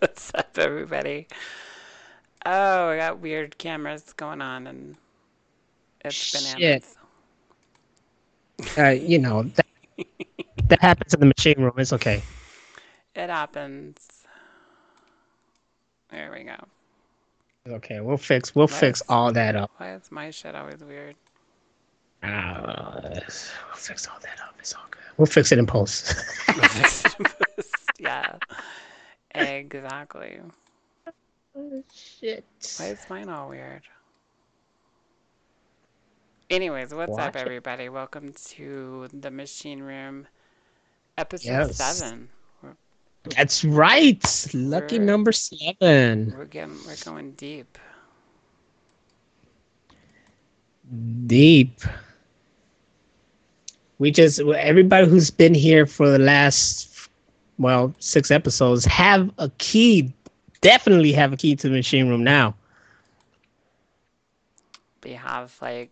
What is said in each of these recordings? What's up, everybody? Oh, I got weird cameras going on, and it's bananas. You know, that happens in the machine room. It's okay. It happens. There we go. Okay, we'll fix all that up. Why is my shit always weird? We'll fix all that up. It's all good. We'll fix it in post. We'll fix it in post. Yeah. Exactly. Oh, shit. Why is mine all weird? Anyways, what's up, everybody? Welcome to the Machine Room, episode 7. That's right. Lucky number 7. We're going deep. Deep. Everybody who's been here for the last, 6 episodes have a key. Definitely have a key to the machine room now. They have they're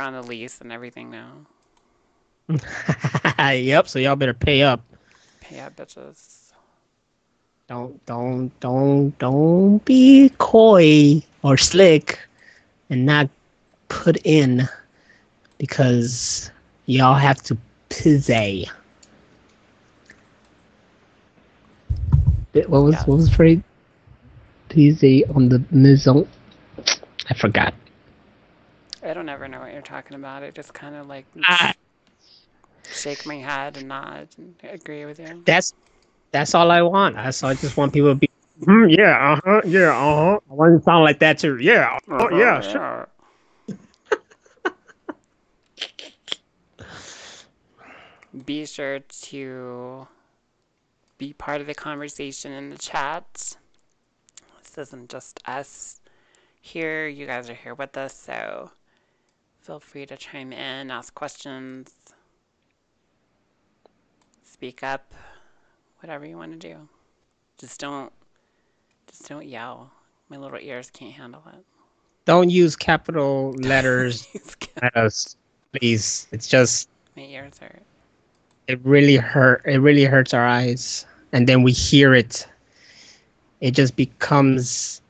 on the lease and everything now. Yep. So y'all better pay up. Pay up, bitches. Don't be coy or slick and not put in, because y'all have to pay. What was the phrase? Pizzy on the maison. I forgot. I don't ever know what you're talking about. I just kind of shake my head and nod and agree with you. That's all I want. I just want people to be I want to sound like that too. Yeah. Uh-huh, yeah. Sure. Be sure to be part of the conversation in the chat. This isn't just us here. You guys are here with us, so feel free to chime in, ask questions, speak up, whatever you want to do. Just don't yell. My little ears can't handle it. Don't use capital letters at us, please. It's just my ears hurt. It really hurt. It really hurts our eyes, and then we hear it. It just becomes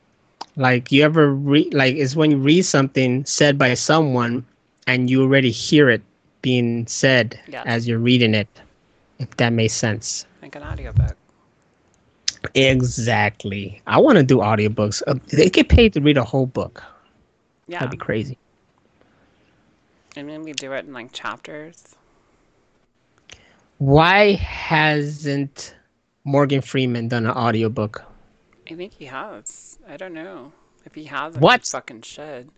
you ever read it's when you read something said by someone, and you already hear it being said as you're reading it. If that makes sense. Like an audiobook. Exactly. I want to do audiobooks. They get paid to read a whole book. Yeah, that'd be crazy. And then we do it in chapters. Why hasn't Morgan Freeman done an audiobook? I think he has. I don't know. If he hasn't, he fucking should.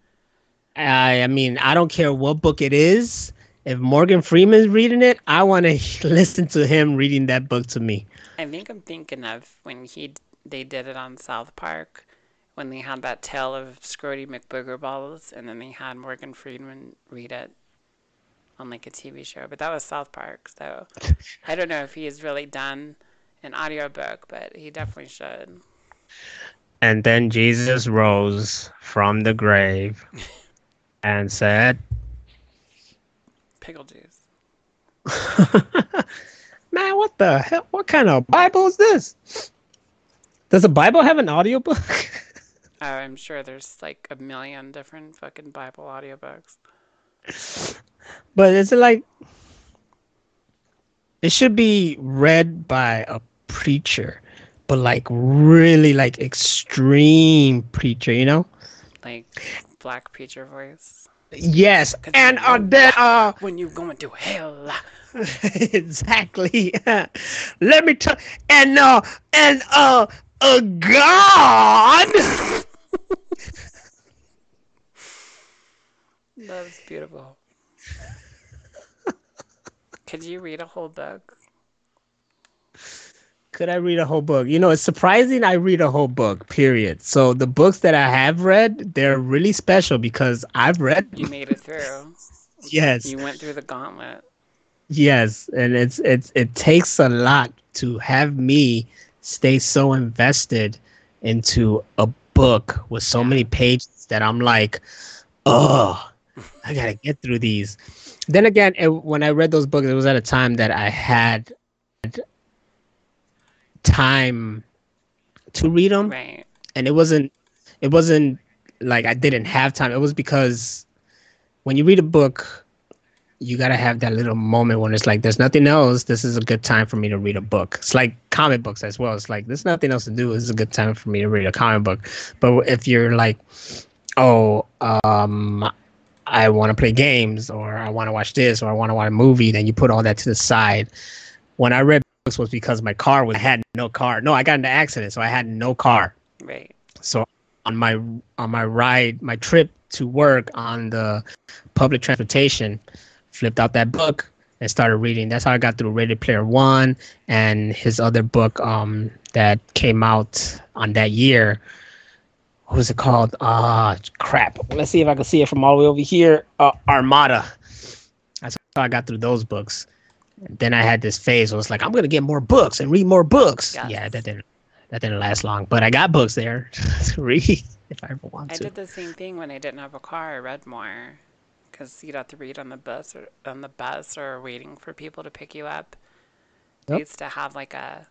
I mean, I don't care what book it is. If Morgan Freeman's reading it, I want to listen to him reading that book to me. I think I'm thinking of when they did it on South Park, when they had that tale of Scroty McBoogerballs, and then they had Morgan Freeman read it on a TV show, but that was South Park, so I don't know if he has really done an audiobook, but he definitely should. And then Jesus rose from the grave and said, pickle juice. Man, what the hell? What kind of Bible is this? Does the Bible have an audiobook? Oh, I'm sure there's a million different fucking Bible audiobooks. But is it it should be read by a preacher, but really extreme preacher, you know? Black preacher voice. Yes, and when you're going to hell. Exactly. Let me tell God. That was beautiful. Could you read a whole book? Could I read a whole book? You know, it's surprising I read a whole book, period. So the books that I have read, they're really special because I've read them. You made it through. Yes. You went through the gauntlet. Yes, and it takes a lot to have me stay so invested into a book with so many pages that I'm I gotta get through these. Then again, when I read those books, it was at a time that I had time to read them. Right. And it wasn't like I didn't have time. It was because when you read a book, you got to have that little moment when it's like, there's nothing else. This is a good time for me to read a book. It's like comic books as well. It's like, there's nothing else to do. This is a good time for me to read a comic book. But if you're like, oh, I want to play games, or I want to watch this, or I want to watch a movie, then you put all that to the side. When I read books was because my car was, I had no car. No, I got into an accident, so I had no car. Right. So on my ride, my trip to work on the public transportation, flipped out that book and started reading. That's how I got through Ready Player One and his other book that came out on that year. What was it called? Crap. Let's see if I can see it from all the way over here. Armada. That's how I got through those books. And then I had this phase where I was like, I'm going to get more books and read more books. Yes. Yeah, that didn't last long. But I got books there to read if I ever want to. I did the same thing when I didn't have a car. I read more because you'd have to read on the bus or waiting for people to pick you up. Yep. I used to have like a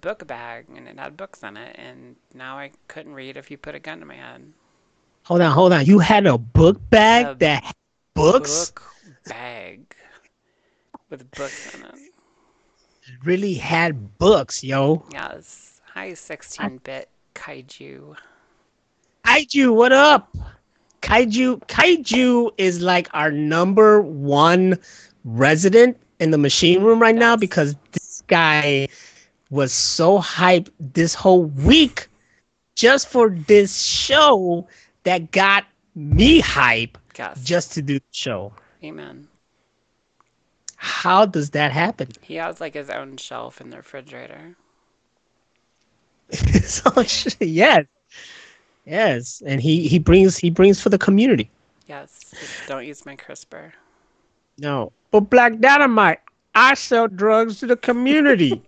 book bag and it had books in it, and now I couldn't read if you put a gun to my head. Hold on. You had a book bag that had books? Book bag with books in it. It really had books, yo. Yes. Hi, 16-bit kaiju. Kaiju, what up? Kaiju is like our number one resident in the machine room right now, because this guy was so hyped this whole week just for this show that got me hype just to do the show. Amen. How does that happen? He has like his own shelf in the refrigerator. So, yes, and he brings for the community. Yes, just don't use my CRISPR. No, but Black Dynamite, I sell drugs to the community.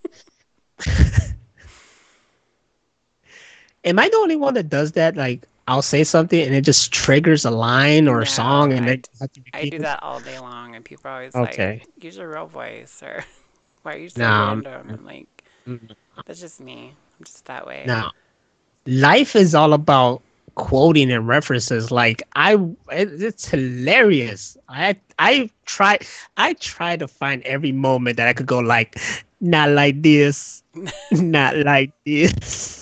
Am I the only one that does that? Like, I'll say something and it just triggers a line or a song, and I do that all day long, and people are always like, use your real voice, or why are you so random? I'm like, that's just me. I'm just that way. No, life is all about quoting and references. Like, it's hilarious. I try to find every moment that I could go like, not like this. Not like this.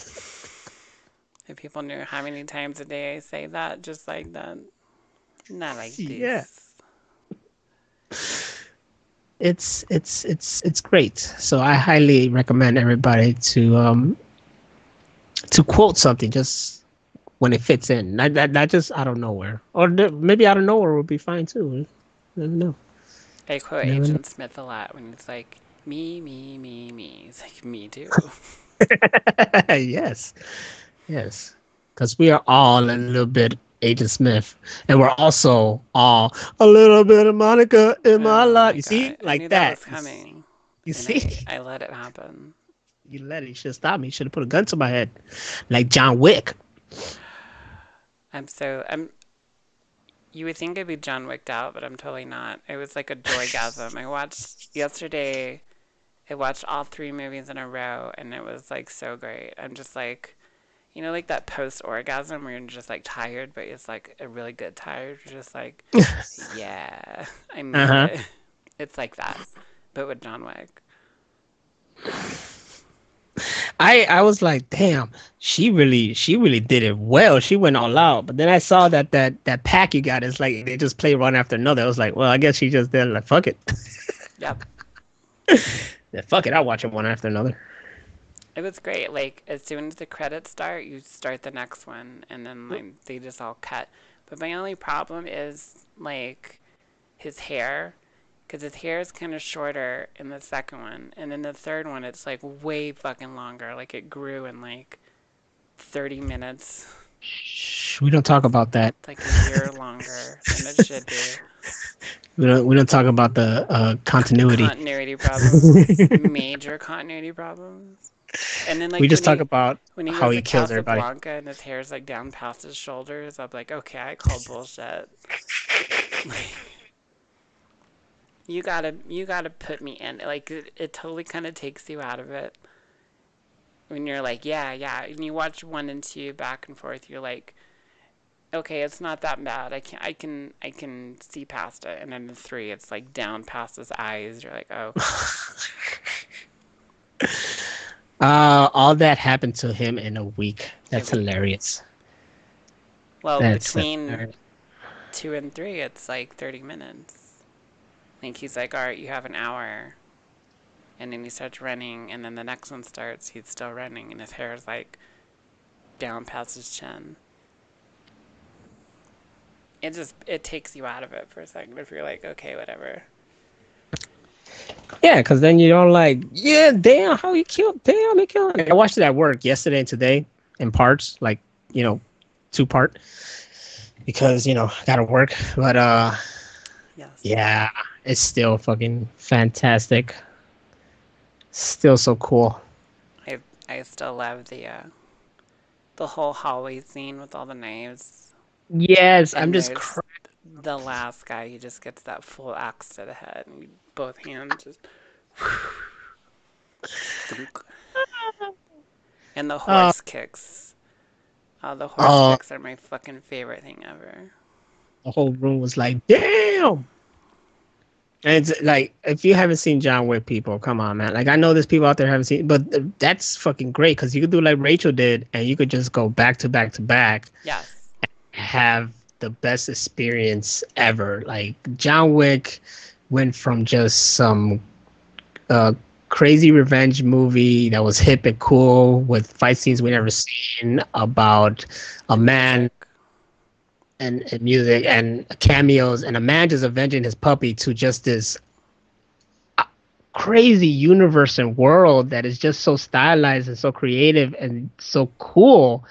If people knew how many times a day I say that, just like that. Not like this. It's great. So I highly recommend everybody to quote something just when it fits in. Not just out of nowhere. Or maybe out of nowhere would be fine too. I don't know. I quote Agent Smith a lot when it's like, me, me, me, me. It's like, me too. Yes. Because we are all a little bit Agent Smith. And we're also all a little bit of Monica in my life. You see? Like that. Coming. You see? I let it happen. You let it. You should have stopped me. You should have put a gun to my head. Like John Wick. You would think I'd be John Wicked out, but I'm totally not. It was like a joygasm. I watched all three movies in a row, and it was like so great. I'm just like, you know, like that post-orgasm where you're just like tired, but it's like a really good tired. You're just like, yeah, I mean, it's like that, but with John Wick. I was like, damn, she really did it well. She went all out. But then I saw that pack you got is like they just play one after another. I was like, well, I guess she just did like, fuck it. Yep. Yeah, fuck it. I'll watch it one after another. It was great. Like as soon as the credits start, you start the next one, and then like they just all cut. But my only problem is like his hair. Because his hair is kind of shorter in the second one. And then the third one, it's like way fucking longer. Like it grew in like 30 minutes. Shh, we don't talk about that. It's like a year longer than it should be. We don't talk about the continuity. Continuity problems. Major continuity problems. And then like we just talk about how he kills everybody. And his hair's like down past his shoulders. I'm like, okay, I call bullshit. Like, you gotta put me in. Like it totally kind of takes you out of it. when you're like, yeah, and you watch 1 and 2 back and forth, you're like, okay, it's not that bad. I can see past it. And then in 3, it's like down past his eyes. You're like, oh. All that happened to him in a week. That's hilarious. Well, that's between hilarious. 2 and 3, it's like 30 minutes. Like he's like, all right, you have an hour. And then he starts running, and then the next one starts, he's still running, and his hair is like down past his chin. It takes you out of it for a second if you're like, okay, whatever. Yeah, because then you don't like, yeah, damn, how he killed, damn, he killed. I watched it at work yesterday and today in parts, like, you know, 2-part, because, you know, gotta work. But, yes. Yeah, it's still fucking fantastic. Still so cool. I still love the whole hallway scene with all the knives. Yes, and I'm just the last guy, he just gets that full axe to the head, and both hands just. And the horse kicks. Oh, the horse kicks are my fucking favorite thing ever. The whole room was like, damn. And it's like, if you haven't seen John Wick, people, come on, man. Like, I know there's people out there haven't seen, but that's fucking great because you could do like Rachel did, and you could just go back to back to back. Yes. And have the best experience ever. Like, John Wick went from just some crazy revenge movie that was hip and cool with fight scenes we never seen about a man. And music and cameos and a man just avenging his puppy to just this crazy universe and world that is just so stylized and so creative and so cool.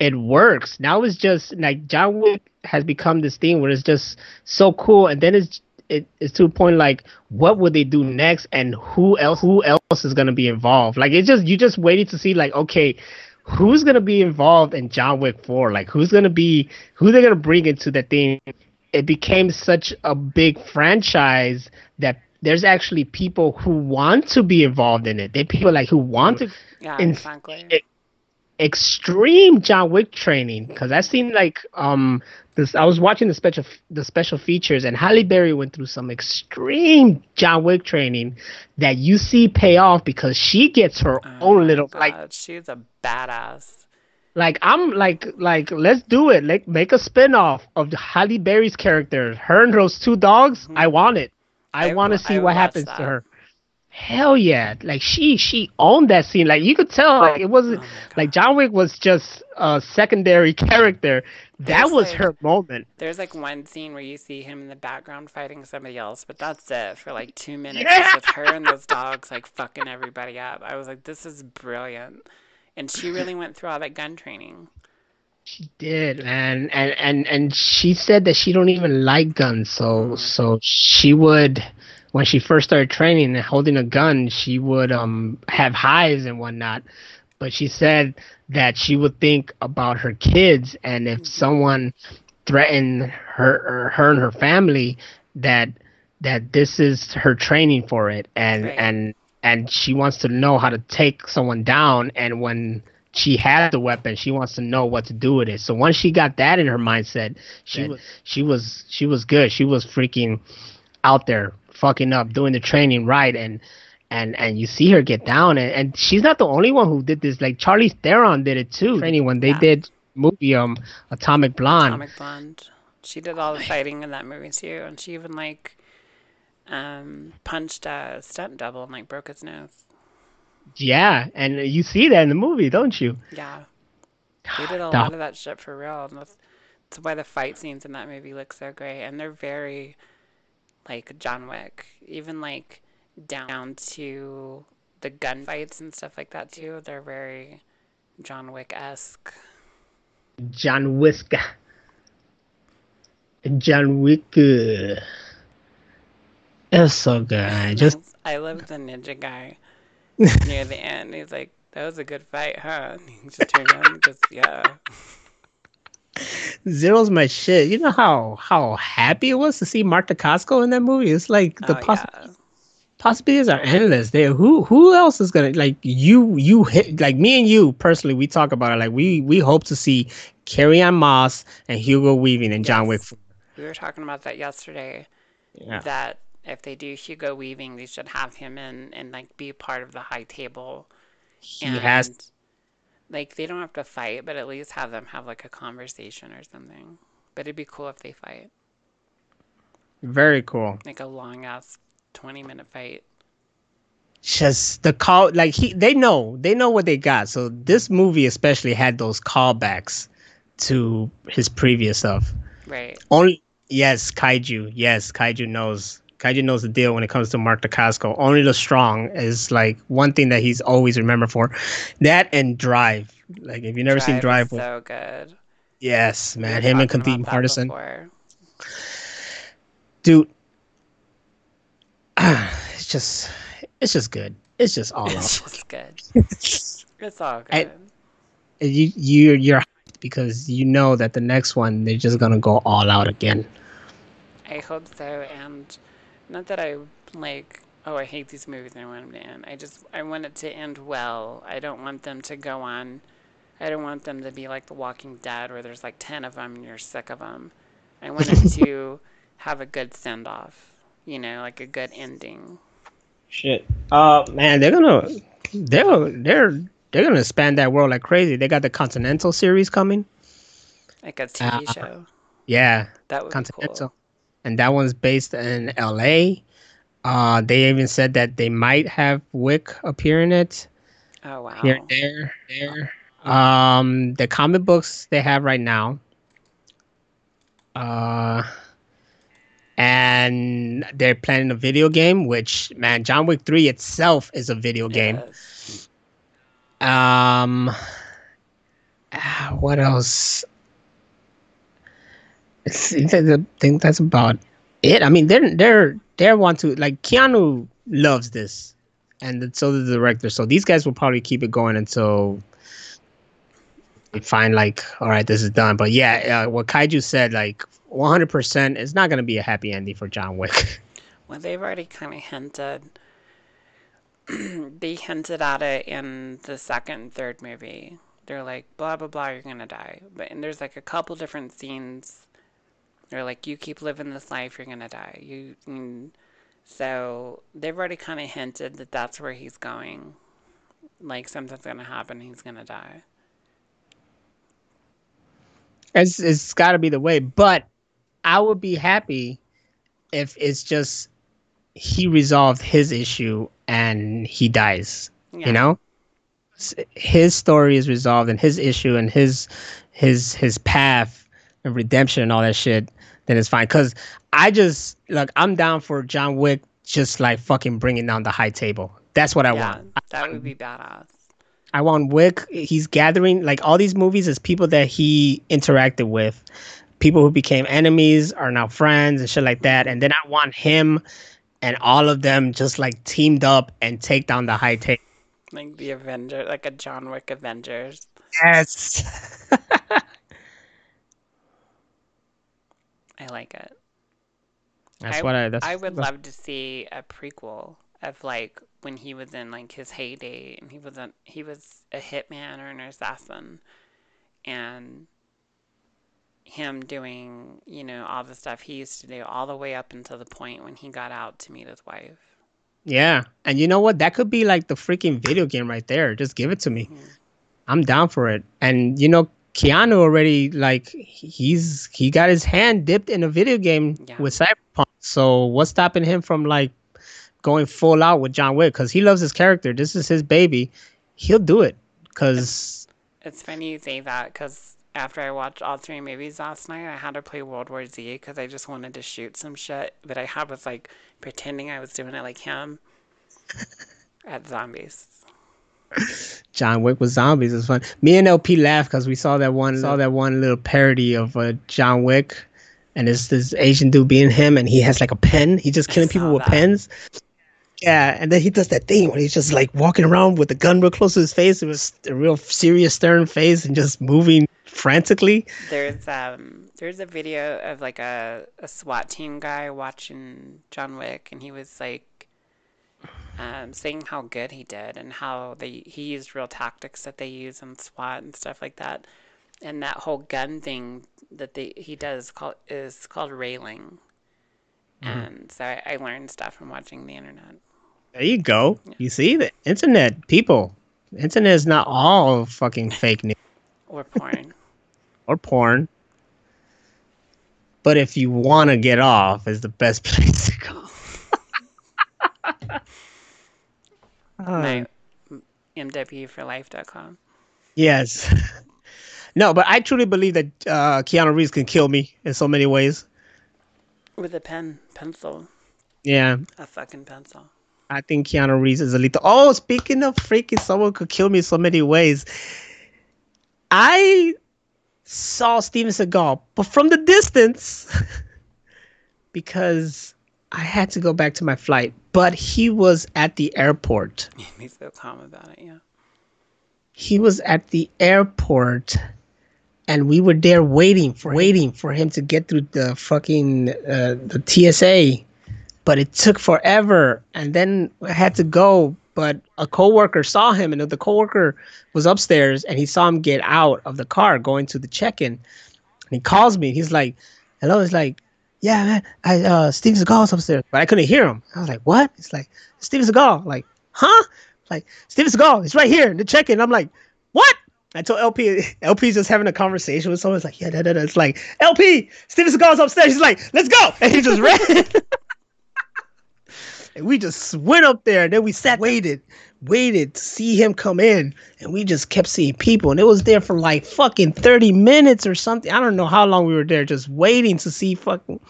It works. Now it's just like John Wick has become this thing where it's just so cool. And then it's to a point like, what would they do next? And who else is going to be involved? Like, it's just, you just waited to see like, okay, who's going to be involved in John Wick 4? Like, who they're going to bring into the thing? It became such a big franchise that there's actually people who want to be involved in it. There are people like who want to. Yeah, exactly. Extreme John Wick training, because I've seen like this. I was watching the special features, and Halle Berry went through some extreme John Wick training that you see pay off because she gets her own little God, like. She's a badass. Like I'm like let's do it. Like make a spinoff of Halle Berry's character, her and those 2 dogs. Mm-hmm. I want it. I want to see what happens to her. Hell yeah. Like she owned that scene. Like you could tell like it wasn't like John Wick was just a secondary character. That was like, her moment. There's like one scene where you see him in the background fighting somebody else, but that's it for like 2 minutes. Yeah. With her and those dogs like fucking everybody up. I was like, this is brilliant. And she really went through all that gun training. She did, man. And she said that she don't even like guns, so she would, when she first started training and holding a gun, she would have hives and whatnot. But she said that she would think about her kids, and if someone threatened her and her family, that this is her training for it, and she wants to know how to take someone down. And when she had the weapon, she wants to know what to do with it. So once she got that in her mindset, she was good. She was freaking out there, fucking up, doing the training right, and you see her get down, and she's not the only one who did this. Like Charlize Theron did it too. Training when they did movie Atomic Blonde. Atomic Blonde. She did all the fighting in that movie too, and she even like punched a stunt double and like broke his nose. Yeah, and you see that in the movie, don't you? Yeah, they did a lot of that shit for real, and that's why the fight scenes in that movie look so great, and they're very. Like John Wick, even like down to the gunfights and stuff like that too. They're very John Wick-esque. John Wick. John Wick. It's so good. I love the ninja guy near the end. He's like, "That was a good fight, huh?" And he just turned around and just yeah. Zero's my shit. You know how happy it was to see Mark Dacasco in that movie? It's like the possibilities are endless. There, who else is gonna like you hit like me and you personally? We talk about it like we hope to see Carrie-Anne Moss and Hugo Weaving and John Wick. We were talking about that yesterday. Yeah. That if they do Hugo Weaving, they should have him in and like be part of the high table. He has. Like they don't have to fight, but at least have them have like a conversation or something. But it'd be cool if they fight. Very cool. Like a long ass 20-minute fight. Just the call, like they know what they got. So this movie especially had those callbacks to his previous stuff. Right. Only Kaiju. Yes, Kaiju knows. Kaiju knows the deal when it comes to Mark Dacasco. Only the strong is like one thing that he's always remembered for. That and Drive. Like if you've never seen Drive, so good. Yes, man. Him and Competing Partisan. Before. Dude, it's just good. It's just all it's just good. It's all good. And you're hyped because you know that the next one they're just gonna go all out again. I hope so, and not that I like. Oh, I hate these movies. And I want them to end. I want it to end well. I don't want them to go on. I don't want them to be like The Walking Dead, where there's like 10 of them and you're sick of them. I want it to have a good send off, you know, like a good ending. Shit, man, they're gonna expand that world like crazy. They got the Continental series coming, like a TV show. Yeah, that would Continental, be cool. And that one's based in LA. They even said that they might have Wick appear in it. Oh wow! Here, there. The comic books they have right now. And they're planning a video game, which, man, John Wick 3 itself is a video game. Yes. What else? I think that's about it. I mean, they want to, like, Keanu loves this, and so does the director. So these guys will probably keep it going until they find, like, all right, this is done. But yeah, what Kaiju said, like, 100%, it's not going to be a happy ending for John Wick. Well, they've already kind of hinted. They hinted at it in the second and third movie. They're like, blah, blah, blah, you're going to die. And there's like a couple different scenes. They're like, you keep living this life, you're going to die. So they've already kind of hinted that that's where he's going. Like something's going to happen, he's going to die. It's got to be the way, but I would be happy if it's just he resolved his issue and he dies. Yeah. You know, his story is resolved and his issue and his path and redemption and all that shit. Then it's fine. Cause I just look, I'm down for John Wick, just like fucking bringing down the high table. That's what I want. That would be badass. I want Wick. He's gathering like all these movies is people that he interacted with. People who became enemies are now friends and shit like that. And then I want him and all of them just like teamed up and take down the high table. Like the Avengers, like a John Wick Avengers. Yes. I like it. I would love to see a prequel of like when he was in like his heyday and he was a hitman or an assassin, and him doing, you know, all the stuff he used to do all the way up until the point when he got out to meet his wife. Yeah. And you know what? That could be like the freaking video game right there. Just give it to me. Mm-hmm. I'm down for it. And you know, Keanu already like he got his hand dipped in a video game with Cyberpunk. So what's stopping him from like going full out with John Wick? Because he loves his character. This is his baby. He'll do it. Because it's funny you say that, because after I watched all three movies last night, I had to play World War Z because I just wanted to shoot some shit. But I was like pretending I was doing it like him at zombies. John Wick with zombies is fun. Me and LP laughed because we saw that one little parody of John Wick, and it's this Asian dude being him, and he has like a pen. He's just killing people with pens. Yeah, and then he does that thing where he's just like walking around with the gun real close to his face. It was a real serious, stern face and just moving frantically. There's a video of like a SWAT team guy watching John Wick, and he was like, saying how good he did and how he used real tactics that they use in SWAT and stuff like that. And that whole gun thing that he does is called railing. Mm-hmm. And so I learned stuff from watching the internet. There you go. Yeah. You see, the internet, people. The internet is not all fucking fake news. Or porn. Or porn. But if you want to get off, it's the best place to go. My MWforlife.com. Yes. No, but I truly believe that Keanu Reeves can kill me in so many ways. With a pencil. Yeah. A fucking pencil. I think Keanu Reeves is a lethal. Oh, speaking of freaking someone could kill me so many ways. I saw Steven Seagal, but from the distance, because I had to go back to my flight. But he was at the airport. He's so calm about it, yeah. He was at the airport, and we were there waiting for him to get through the fucking the TSA. But it took forever, and then I had to go. But a coworker saw him, and the coworker was upstairs, and he saw him get out of the car going to the check-in. And he calls me. He's like, "Hello." It's like, "Yeah, man. Steven Seagal's upstairs," but I couldn't hear him. I was like, "What?" It's like, "Steven Seagal." I'm like, "Huh?" Like, "Steven Seagal, it's right here in the check-in." I'm like, "What?" I told LP. LP's just having a conversation with someone. It's like, "Yeah, da da da." It's like, "LP, Steven Seagal's upstairs." He's like, "Let's go," and he just ran. And we just went up there, and then we waited to see him come in, and we just kept seeing people, and it was there for like fucking 30 minutes or something. I don't know how long we were there just waiting to see fucking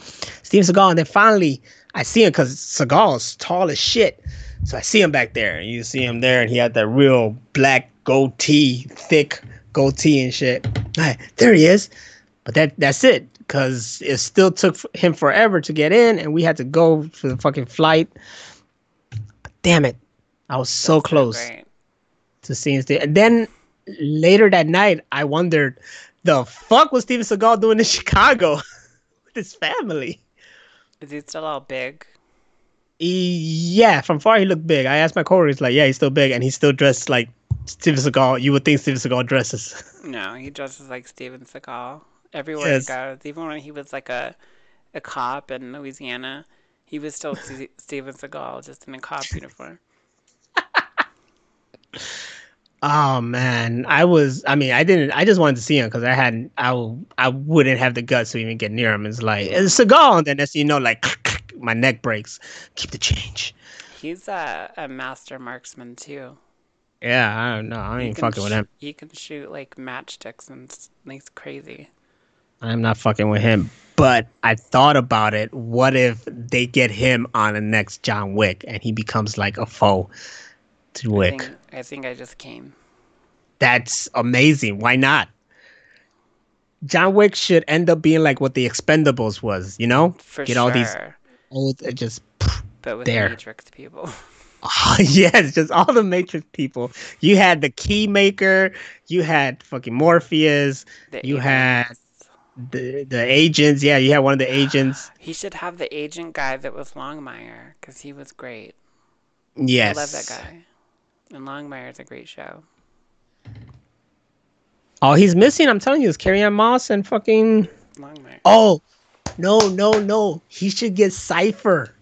Steven Seagal, and then finally I see him because Seagal's tall as shit, so I see him back there, and you see him there, and he had that real black goatee, thick goatee and shit. All right, there he is, but that's it. Because it still took him forever to get in, and we had to go for the fucking flight. But damn it, I was so close to seeing Steve. And then later that night, I wondered, the fuck was Steven Seagal doing in Chicago with his family? Is he still all big? Yeah, from far he looked big. I asked my coworkers, like, yeah, he's still big, and he's still dressed like Steven Seagal. You would think Steven Seagal dresses. No, he dresses like Steven Seagal. Everywhere yes. He goes, even when he was like a cop in Louisiana, he was still Steven Seagal, just in a cop uniform. Oh man, I just wanted to see him because I wouldn't have the guts to even get near him. It's like it's Seagal, and then as you know, like my neck breaks. Keep the change. He's a master marksman too. Yeah, I don't know. I ain't fucking with him. He can shoot like matchsticks and like crazy. I'm not fucking with him, but I thought about it. What if they get him on the next John Wick and he becomes like a foe to Wick? I think I just came. That's amazing. Why not? John Wick should end up being like what The Expendables was, you know? For get sure. All these old, just but with there. The Matrix people. Oh, yes, just all the Matrix people. You had the Keymaker, you had fucking Morpheus, you had... The agents, yeah, you had one of the agents. He should have the agent guy that was Longmire, because he was great. Yes. I love that guy. And Longmire is a great show. All he's missing, I'm telling you, is Carrie-Anne Moss and fucking... Longmire. Oh, no. He should get Cypher.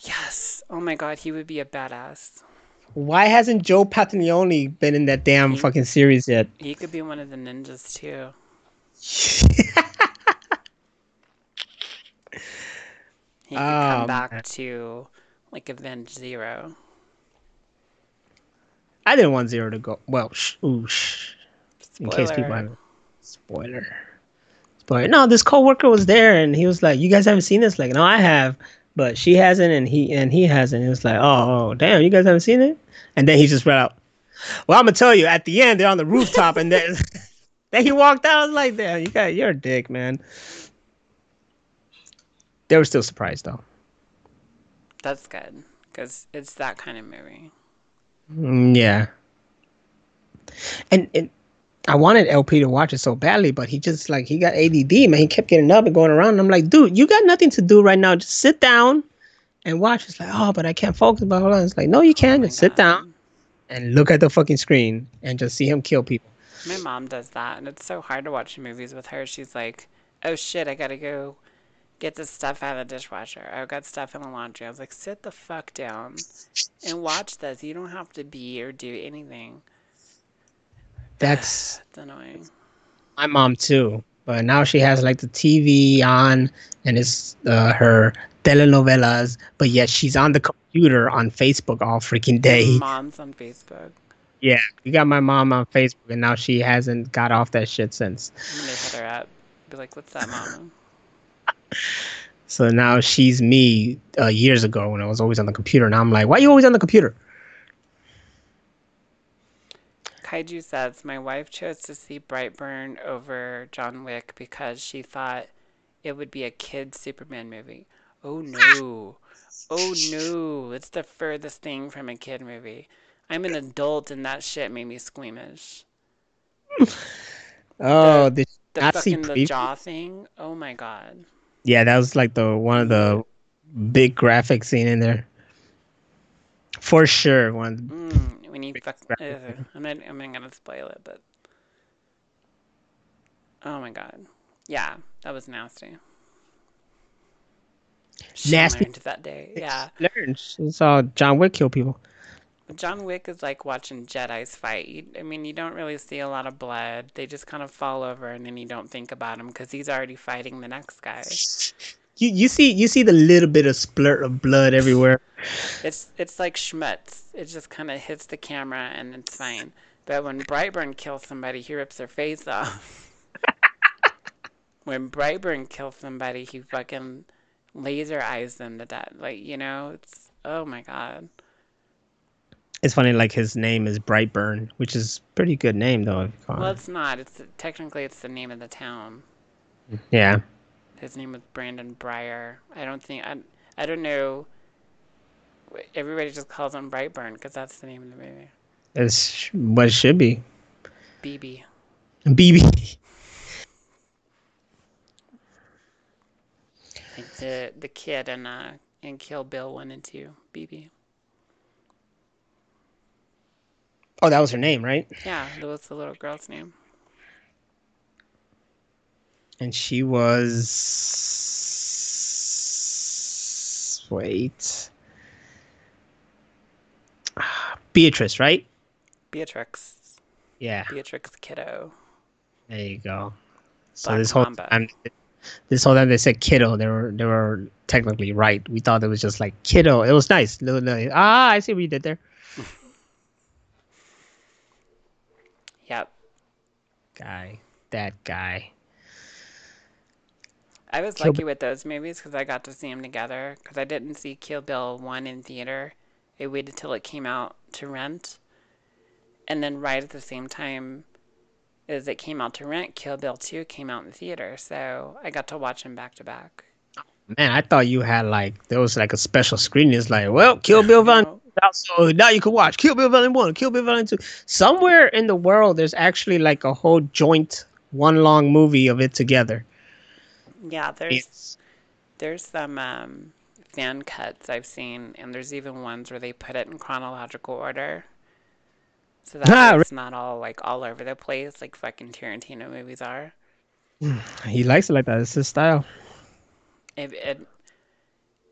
Yes. Oh my God, he would be a badass. Why hasn't Joe Pantolioni been in that damn fucking series yet? He could be one of the ninjas, too. He could come back to like avenge Zero. I didn't want Zero to go. Well, in case people haven't. Spoiler. No, this coworker was there, and he was like, "You guys haven't seen this?" Like, "No, I have, but she hasn't, and he hasn't." It was like, "Oh, damn, you guys haven't seen it?" And then he just read out, "Well, I'm gonna tell you. At the end, they're on the rooftop, and then." Then he walked out. I was like, "Damn, you're a dick, man." They were still surprised, though. That's good, because it's that kind of movie. Yeah. And I wanted LP to watch it so badly, but he just like he got ADD, man. He kept getting up and going around. And I'm like, "Dude, you got nothing to do right now. Just sit down and watch. It's like, oh, but I can't focus. Blah, blah, blah. It's like, no, you can't. Just sit down and look at the fucking screen and just see him kill people. My mom does that, and it's so hard to watch movies with her. She's like, oh, shit, I got to go get this stuff out of the dishwasher. I got stuff in the laundry. I was like, sit the fuck down and watch this. You don't have to be or do anything. That's it's annoying. My mom, too. But now she has, like, the TV on, and it's her telenovelas. But yet she's on the computer on Facebook all freaking day. My mom's on Facebook. Yeah, we got my mom on Facebook, and now she hasn't got off that shit since. I'm going to hit her up. Be like, what's that, mama? So now she's me years ago when I was always on the computer. Now I'm like, why are you always on the computer? Kaiju says, my wife chose to see Brightburn over John Wick because she thought it would be a kid's Superman movie. Oh, no. Oh, no. It's the furthest thing from a kid movie. I'm an adult, and that shit made me squeamish. Oh, the jaw thing. Oh, my God. Yeah, that was like one of the big graphic scene in there. For sure. When you fuck, I'm not gonna spoil it, but oh my god, yeah, that was nasty. She learned that day. Yeah, she saw John Wick kill people. John Wick is like watching Jedis fight. I mean, you don't really see a lot of blood. They just kind of fall over, and then you don't think about him because he's already fighting the next guy. You see the little bit of splurt of blood everywhere. It's like schmutz. It just kind of hits the camera and it's fine. But when Brightburn kills somebody, he rips their face off. When Brightburn kills somebody, he fucking laser eyes them to death. Like, you know, it's oh my god. It's funny, like his name is Brightburn, which is a pretty good name though. Well, it's not. It's technically the name of the town. Yeah. His name was Brandon Breyer. I don't know. Everybody just calls him Brightburn because that's the name of the movie. It's what it should be. BB. Like the kid in Kill Bill 1 and 2, BB. Oh, that was her name, right? Yeah, that was the little girl's name. And she was... Wait. Beatrix, right? Beatrix. Yeah. Beatrix Kiddo. There you go. So Black this whole time they said kiddo, they were technically right. We thought it was just like kiddo. It was nice. Ah, I see what you did there. Yep. That guy. I was lucky with those movies because I got to see them together because I didn't see Kill Bill 1 in theater. I waited till it came out to rent. And then right at the same time as it came out to rent, Kill Bill 2 came out in theater. So I got to watch them back to back. Man, I thought you had there was a special screening. It's like, well, Kill Bill Volume 2. So now you can watch Kill Bill Volume 1, Kill Bill Volume 2. Somewhere in the world, there's actually a whole joint, one long movie of it together. Yeah, there's some fan cuts I've seen, and there's even ones where they put it in chronological order, so that it's not all all over the place like fucking Tarantino movies are. He likes it like that. It's his style. It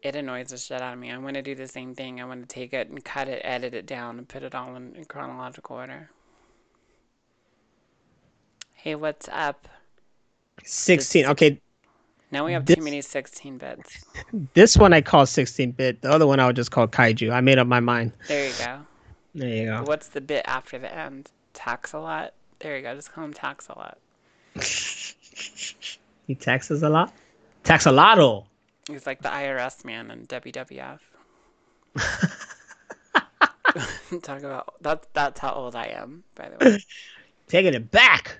annoys the shit out of me. I want to do the same thing. I want to take it and cut it, edit it down, and put it all in chronological order. Hey, what's up? 16. Okay. Now we have too many 16-bits. This one I call 16-bit. The other one I would just call Kaiju. I made up my mind. There you go. There you go. What's the bit after the end? Tax-a-lot? There you go. Just call him Tax-a-lot. He taxes a lot? Tax-a-lotto. He's like the IRS man in WWF. Talk about... That's how old I am, by the way. Taking it back.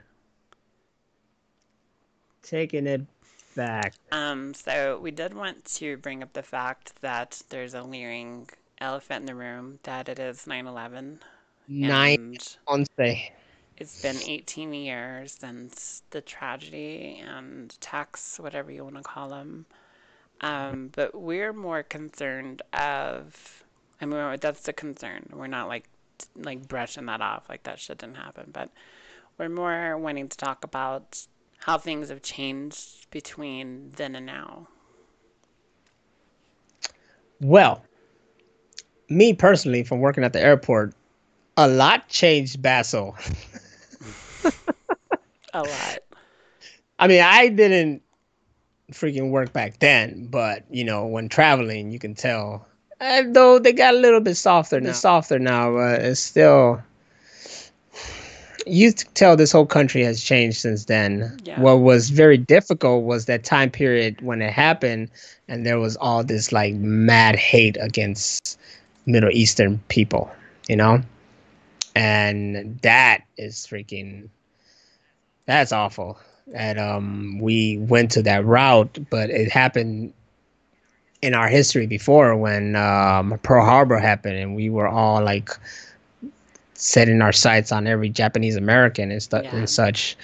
Taking it back. So we did want to bring up the fact that there's a leering elephant in the room, that it is 9/11. 9/11. It's been 18 years since the tragedy and attacks, whatever you want to call them. But we're more concerned of, I mean, that's the concern. We're not like brushing that off, like that shit didn't happen. But we're more wanting to talk about how things have changed between then and now. Well, me personally, from working at the airport, a lot changed, Basil. A lot. I mean, I didn't freaking work back then, but you know, when traveling, you can tell. Though they got a little bit softer, they're softer now, but it's still. You tell this whole country has changed since then. Yeah. What was very difficult was that time period when it happened, and there was all this like mad hate against Middle Eastern people, you know, and that is freaking. That's awful. And we went to that route, but it happened in our history before when Pearl Harbor happened, and we were all like setting our sights on every Japanese American and stuff and such.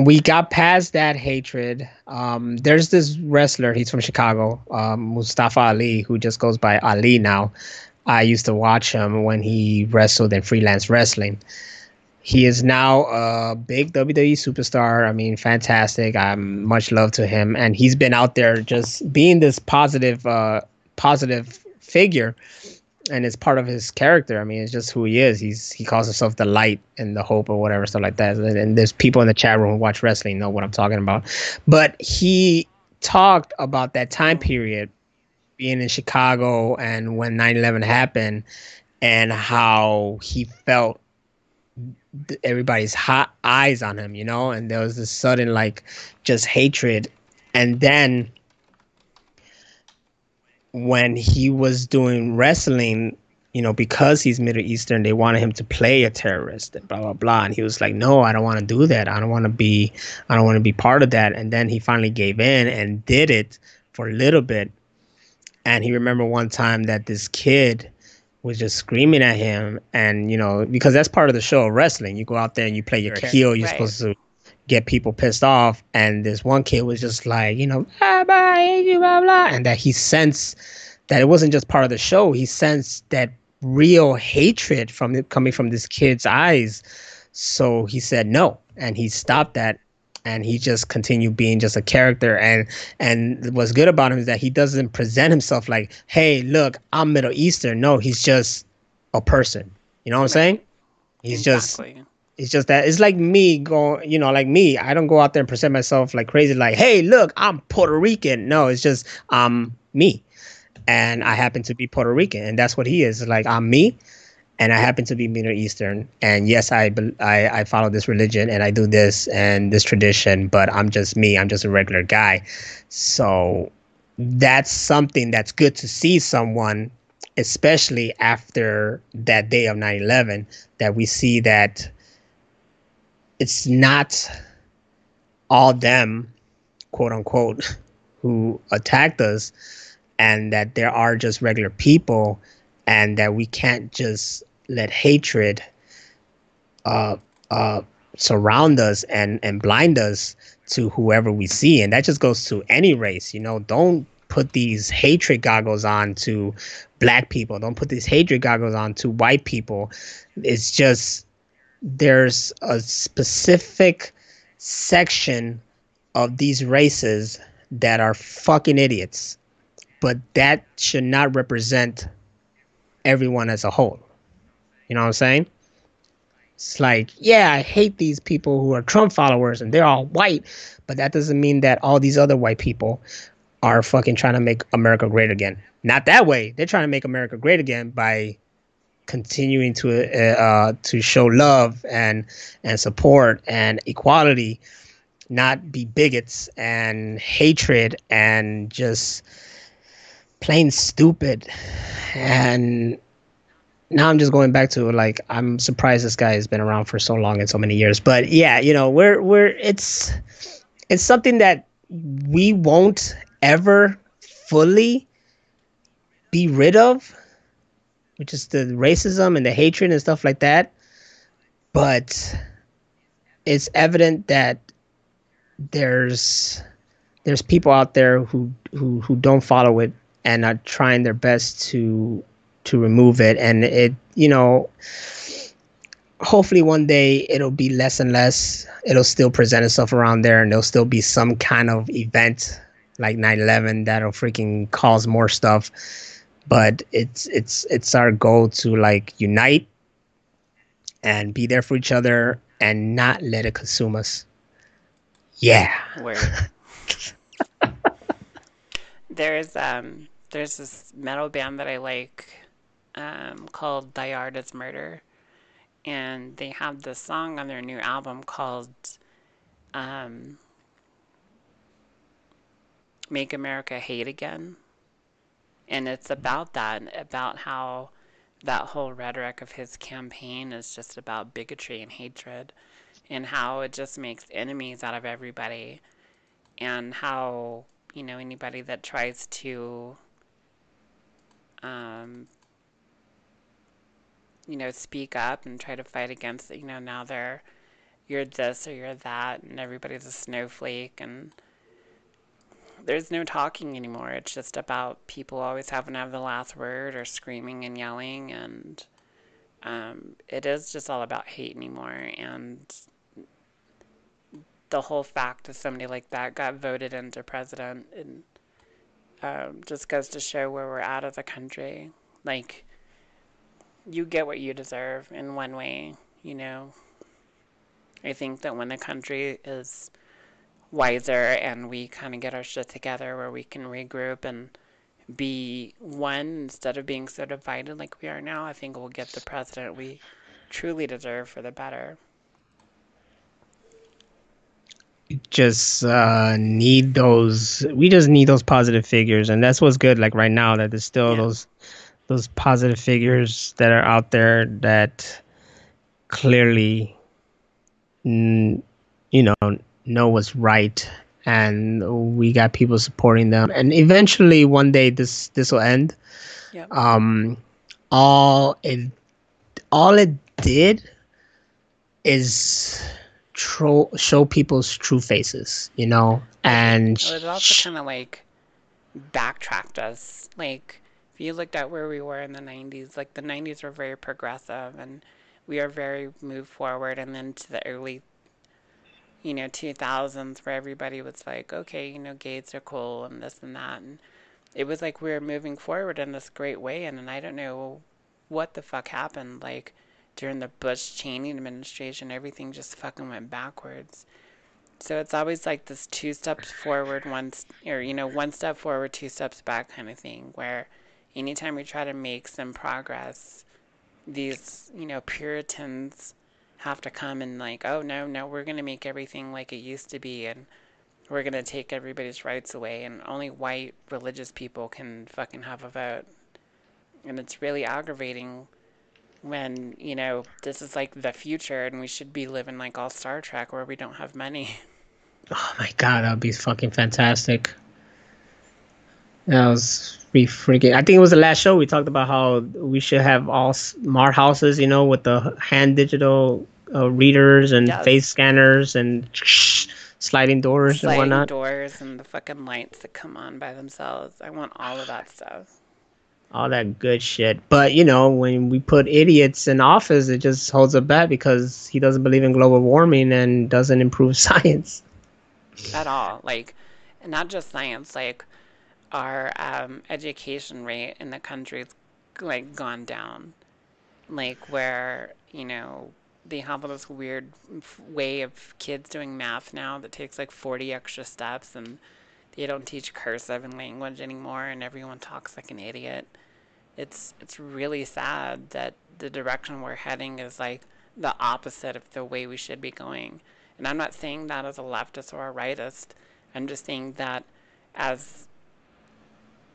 We got past that hatred. There's this wrestler, he's from Chicago, Mustafa Ali, who just goes by Ali now. I used to watch him when he wrestled in freelance wrestling. He is now a big WWE superstar. I mean, fantastic. I'm much love to him. And he's been out there just being this positive figure. And it's part of his character. I mean, it's just who he is. He calls himself the light and the hope or whatever, stuff like that. And there's people in the chat room who watch wrestling know what I'm talking about. But he talked about that time period being in Chicago and when 9/11 happened and how he felt everybody's hot eyes on him, you know, and there was this sudden like just hatred. And then when he was doing wrestling, you know, because he's Middle Eastern, they wanted him to play a terrorist and blah blah blah, and he was like, no, I don't want to do that, I don't want to be part of that. And then he finally gave in and did it for a little bit. And he remember one time that this kid was just screaming at him, and you know, because that's part of the show of wrestling, you go out there and you play your heel, you're supposed to get people pissed off. And this one kid was just like, you know, blah, blah, blah, blah. And that he sensed that it wasn't just part of the show, he sensed that real hatred coming from this kid's eyes. So he said no, and he stopped that. And he just continued being just a character. And what's good about him is that he doesn't present himself like, hey, look, I'm Middle Eastern. No, he's just a person. You know what I'm saying? He's just that. It's like me going, you know, like me. I don't go out there and present myself like crazy, like, hey, look, I'm Puerto Rican. No, it's just me. And I happen to be Puerto Rican. And that's what he is. Like, I'm me. And I happen to be Middle Eastern, and yes, I follow this religion, and I do this and this tradition, but I'm just me. I'm just a regular guy. So that's something that's good to see someone, especially after that day of 9/11, that we see that it's not all them, quote unquote, who attacked us, and that there are just regular people, and that we can't just let hatred surround us and blind us to whoever we see. And that just goes to any race, you know. Don't put these hatred goggles on to black people, don't put these hatred goggles on to white people. It's just there's a specific section of these races that are fucking idiots, but that should not represent everyone as a whole. You know what I'm saying? It's like, yeah, I hate these people who are Trump followers and they're all white, but that doesn't mean that all these other white people are fucking trying to make America great again. Not that way. They're trying to make America great again by continuing to show love and support and equality, not be bigots and hatred and just plain stupid. And now I'm just going back to like, I'm surprised this guy has been around for so long and so many years. But yeah, you know, it's something that we won't ever fully be rid of, which is the racism and the hatred and stuff like that. But it's evident that there's there's people out there who don't follow it and are trying their best to remove it. And it, you know, hopefully one day it'll be less and less. It'll still present itself around there, and there'll still be some kind of event like 9/11 that'll freaking cause more stuff. But it's our goal to like unite and be there for each other and not let it consume us. Yeah. Word. There's this metal band that I like called Thy Art Is Murder, and they have this song on their new album called Make America Hate Again. And it's about that, about how that whole rhetoric of his campaign is just about bigotry and hatred, and how it just makes enemies out of everybody, and how, you know, anybody that tries to, you know, speak up and try to fight against it, you know, now they're, you're this or you're that, and everybody's a snowflake, and there's no talking anymore. It's just about people always having to have the last word or screaming and yelling. And it is just all about hate anymore. And the whole fact that somebody like that got voted into president, and just goes to show where we're at as a country. Like, you get what you deserve in one way, you know. I think that when the country is wiser and we kind of get our shit together, where we can regroup and be one instead of being so divided like we are now, I think we'll get the president we truly deserve for the better. We just need those positive figures, and that's what's good. Like right now, that there's still those positive figures that are out there that clearly, you know, know what's right, and we got people supporting them, and eventually one day this will end. Yep. All it did is show people's true faces, you know. And it also kind of like backtracked us. Like, if you looked at where we were in the 90s, like the 90s were very progressive and we are very moved forward, and then to the early, you know, 2000s, where everybody was like, okay, you know, gays are cool and this and that. And it was like we were moving forward in this great way. And I don't know what the fuck happened. Like, during the Bush-Cheney administration, everything just fucking went backwards. So it's always like this two steps forward, one step forward, two steps back kind of thing, where anytime we try to make some progress, these, you know, Puritans have to come and like, oh, no, we're going to make everything like it used to be, and we're going to take everybody's rights away, and only white religious people can fucking have a vote. And it's really aggravating when, you know, this is like the future and we should be living like all Star Trek where we don't have money. Oh my God, that would be fucking fantastic. That was freaking. I think it was the last show we talked about how we should have all smart houses, you know, with the hand digital readers and face scanners and sliding doors and whatnot. Sliding doors and the fucking lights that come on by themselves. I want all of that stuff. All that good shit. But, you know, when we put idiots in office, it just holds up bad because he doesn't believe in global warming and doesn't improve science. At all. Like, not just science, like, our education rate in the country's like gone down, like where, you know, they have this weird way of kids doing math now that takes like 40 extra steps, and they don't teach cursive and language anymore, and everyone talks like an idiot. It's really sad that the direction we're heading is like the opposite of the way we should be going. And I'm not saying that as a leftist or a rightist. I'm just saying that as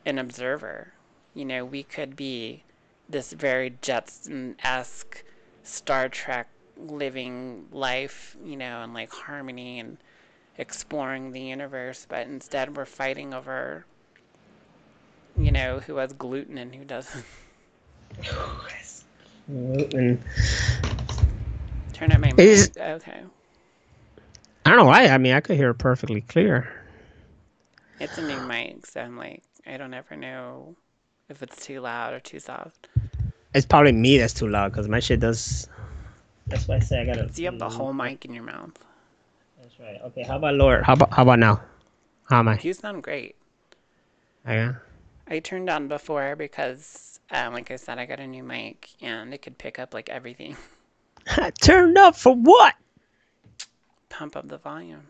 an observer, you know, we could be this very Jetson-esque Star Trek living life, you know, and like harmony and exploring the universe, but instead we're fighting over, you know, who has gluten and who doesn't. Gluten. Turn up my mic. Okay. I don't know why. I mean, I could hear it perfectly clear. It's a new mic, so I'm like, I don't ever know if it's too loud or too soft. It's probably me that's too loud, because my shit does... That's why I say I gotta... So you have the whole mic in your mouth. That's right. Okay, how about lower? How about now? How am I? You sound great. Yeah. I turned on before because, like I said, I got a new mic, and it could pick up, like, everything. Turned up for what? Pump up the volume.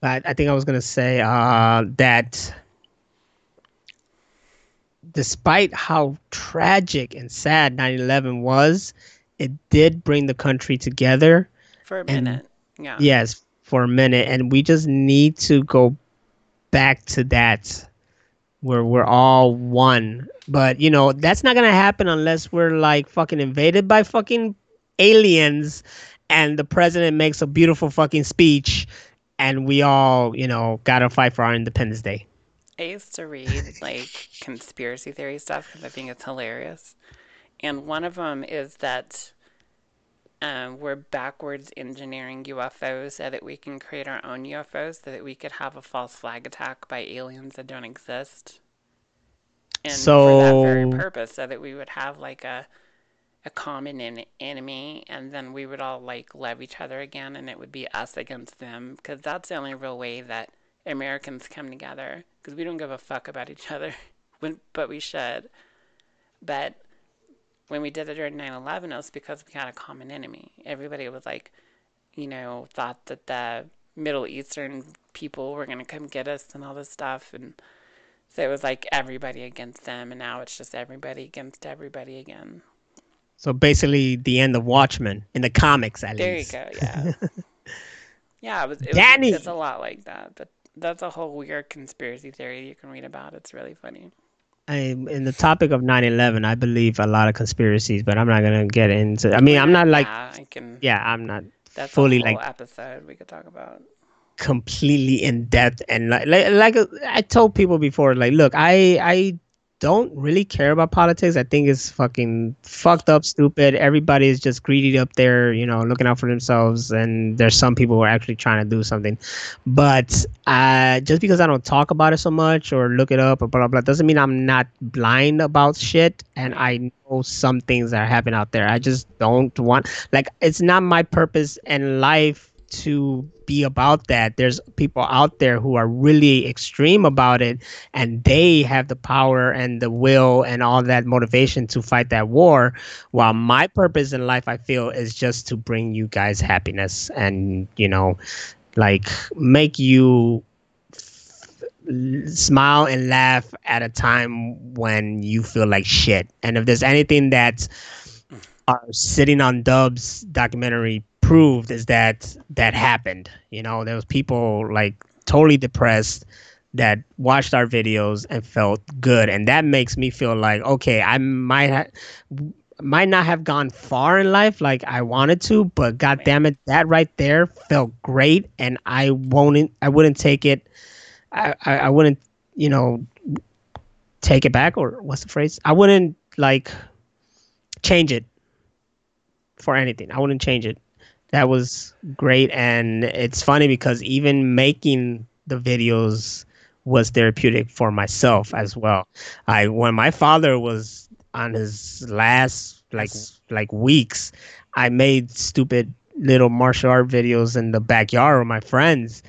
But I think I was going to say that despite how tragic and sad 9/11 was, it did bring the country together. For a minute. Yeah. Yes, for a minute. And we just need to go back to that where we're all one. But, you know, that's not going to happen unless we're, like, fucking invaded by fucking aliens and the president makes a beautiful fucking speech. And we all, you know, gotta fight for our Independence Day. I used to read, like, conspiracy theory stuff because I think it's hilarious. And one of them is that we're backwards engineering UFOs so that we can create our own UFOs so that we could have a false flag attack by aliens that don't exist. And so... for that very purpose, so that we would have, like, a common enemy, and then we would all, like, love each other again, and it would be us against them, because that's the only real way that Americans come together, because we don't give a fuck about each other, but we should. But when we did it during 9/11, it was because we had a common enemy. Everybody was like, you know, thought that the Middle Eastern people were going to come get us and all this stuff, and so it was like everybody against them, and now it's just everybody against everybody again. So basically the end of Watchmen, in the comics at least. There you go, yeah. Yeah, it's a lot like that. But that's a whole weird conspiracy theory you can read about. It's really funny. In the topic of 9/11, I believe a lot of conspiracies, but I'm not going to get into... I mean, I'm not like... Yeah, I'm not fully like... That's a whole episode we could talk about. Completely in-depth. And like I told people before, like, look, I don't really care about politics. I think it's fucking fucked up, stupid. Everybody is just greedy up there, you know, looking out for themselves. And there's some people who are actually trying to do something. But just because I don't talk about it so much or look it up or blah, blah, blah, doesn't mean I'm not blind about shit. And I know some things that are happening out there. I just don't want, like, it's not my purpose in life to be about that. There's people out there who are really extreme about it, and they have the power and the will and all that motivation to fight that war, while my purpose in life, I feel, is just to bring you guys happiness and, you know, like, make you smile and laugh at a time when you feel like shit. And if there's anything that our Sitting on Dubs documentary proved, is that happened. You know, there was people, like, totally depressed that watched our videos and felt good, and that makes me feel like, okay, I might not have gone far in life like I wanted to, but god damn it, that right there felt great, and I wouldn't you know, take it back, or what's the phrase? I wouldn't, like, change it for anything. I wouldn't change it. That was great. And it's funny because even making the videos was therapeutic for myself as well. When my father was on his last like weeks, I made stupid little martial art videos in the backyard with my friends,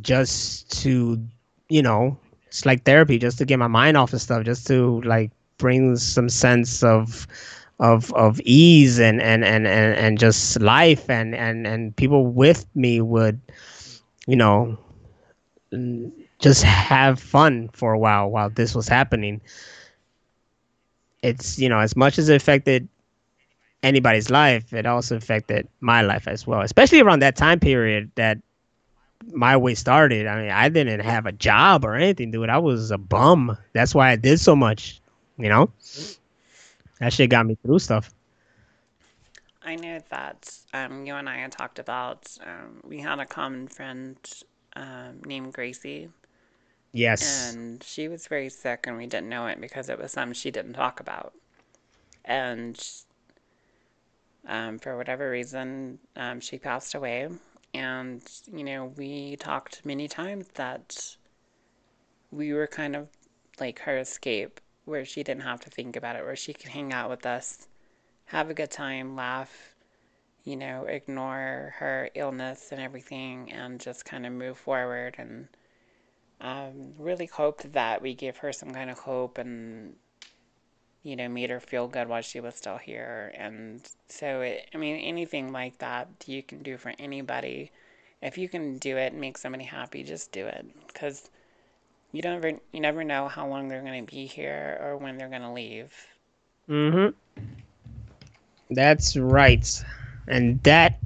just to, you know, it's like therapy, just to get my mind off of stuff, just to, like, bring some sense of ease and just life, and people with me would, you know, just have fun for a while this was happening. It's, you know, as much as it affected anybody's life, it also affected my life as well, especially around that time period that my way started. I mean, I didn't have a job or anything, dude. I was a bum. That's why I did so much, you know. That shit got me through stuff. I know that you and I had talked about, we had a common friend named Gracie. Yes. And she was very sick, and we didn't know it because it was something she didn't talk about. And for whatever reason, she passed away. and, you know, we talked many times that we were kind of like her escape, where she didn't have to think about it, where she could hang out with us, have a good time, laugh, you know, ignore her illness and everything, and just kind of move forward, and really hoped that we gave her some kind of hope and, you know, made her feel good while she was still here. And so, anything like that you can do for anybody. If you can do it and make somebody happy, just do it, because you never know how long they're going to be here or when they're going to leave. Mm-hmm. That's right. And that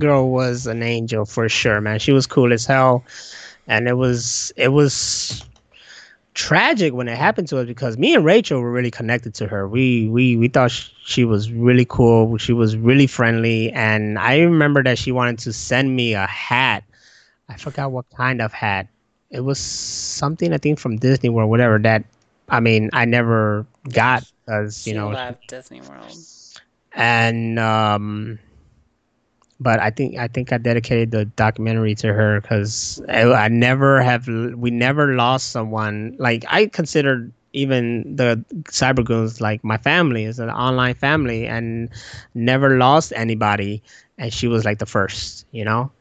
girl was an angel for sure, man. She was cool as hell. And it was tragic when it happened to us, because me and Rachel were really connected to her. We thought she was really cool. She was really friendly. And I remember that she wanted to send me a hat. I forgot what kind of hat. It was something, I think, from Disney World, whatever, that, I mean, I never got, because, you know. She loved Disney World. And, but I think I dedicated the documentary to her, because we never lost someone. Like, I considered even the Cybergoons like my family. It's an online family, and never lost anybody. And she was like the first, you know?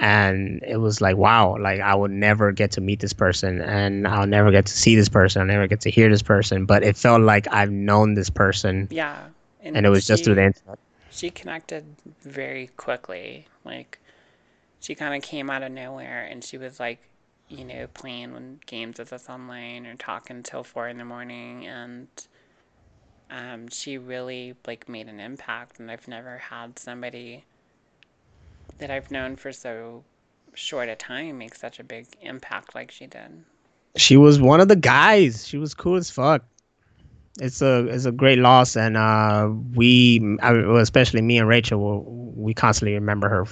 And it was like, wow, like I would never get to meet this person, and I'll never get to see this person. I'll never get to hear this person. But it felt like I've known this person. Yeah. And it was just through the internet. She connected very quickly. Like, she kind of came out of nowhere, and she was like, you know, playing games with us online or talking till 4 a.m. And she really like made an impact. And I've never had somebody that I've known for so short a time make such a big impact like she did. She was one of the guys. She was cool as fuck. It's a great loss, and especially me and Rachel, we constantly remember her,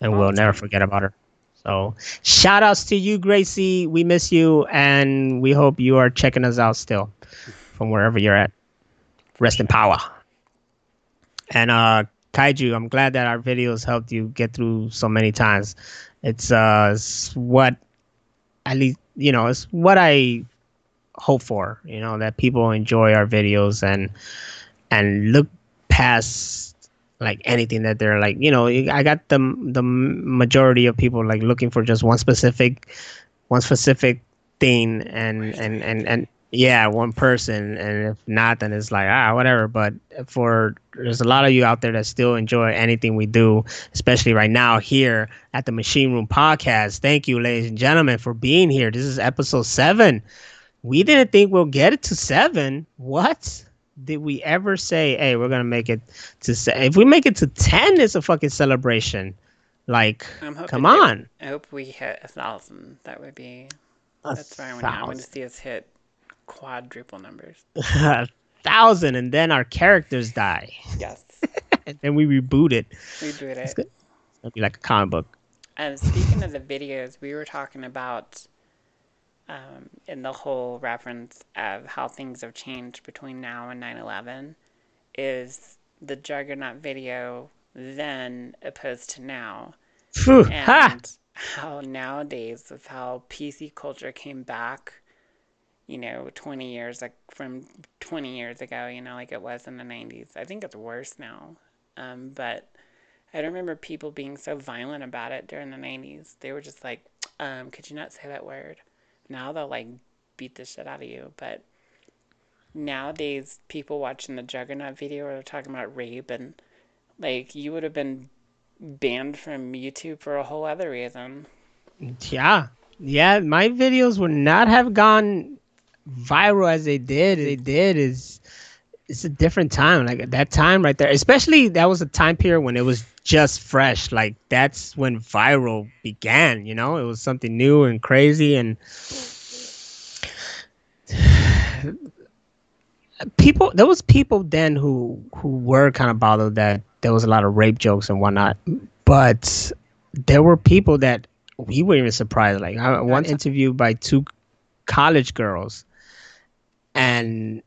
and we'll never forget about her. So shout outs to you, Gracie. We miss you, and we hope you are checking us out still from wherever you're at. Rest in power. And Kaiju, I'm glad that our videos helped you get through so many times. It's what, at least, you know, it's what I hope for, you know, that people enjoy our videos and look past like anything that they're like, you know, I got the majority of people like looking for just one specific thing and yeah, one person, and if not, then it's like, whatever. But there's a lot of you out there that still enjoy anything we do, especially right now here at the Machine Room Podcast. Thank you, ladies and gentlemen, for being here. This is episode 7. We didn't think we'll get it to 7. What? Did we ever say, hey, we're going to make it to 7? If we make it to 10, it's a fucking celebration. Like, come on. I hope we hit 1,000. That would be... That's why I want to see us hit quadruple numbers. 1,000, and then our characters die. Yes. And then we reboot it. It's good. It'll be like a comic book. And speaking of the videos, we were talking about in the whole reference of how things have changed between now and 9/11 is the Juggernaut video then opposed to now. Whew, and how nowadays, with how PC culture came back, you know, 20 years, like from 20 years ago, you know, like it was in the 90s. I think it's worse now. But I remember people being so violent about it during the 90s. They were just like, could you not say that word? Now they'll like beat the shit out of you. But nowadays, people watching the Juggernaut video are talking about rape, and like you would have been banned from YouTube for a whole other reason. Yeah. Yeah. My videos would not have gone viral as they did. It's a different time. Like, at that time right there, especially, that was a time period when it was just fresh. Like, that's when viral began, you know. It was something new and crazy, and there was people then who were kind of bothered that there was a lot of rape jokes and whatnot. But there were people that we were even surprised. Like, I one interview by 2 college girls, and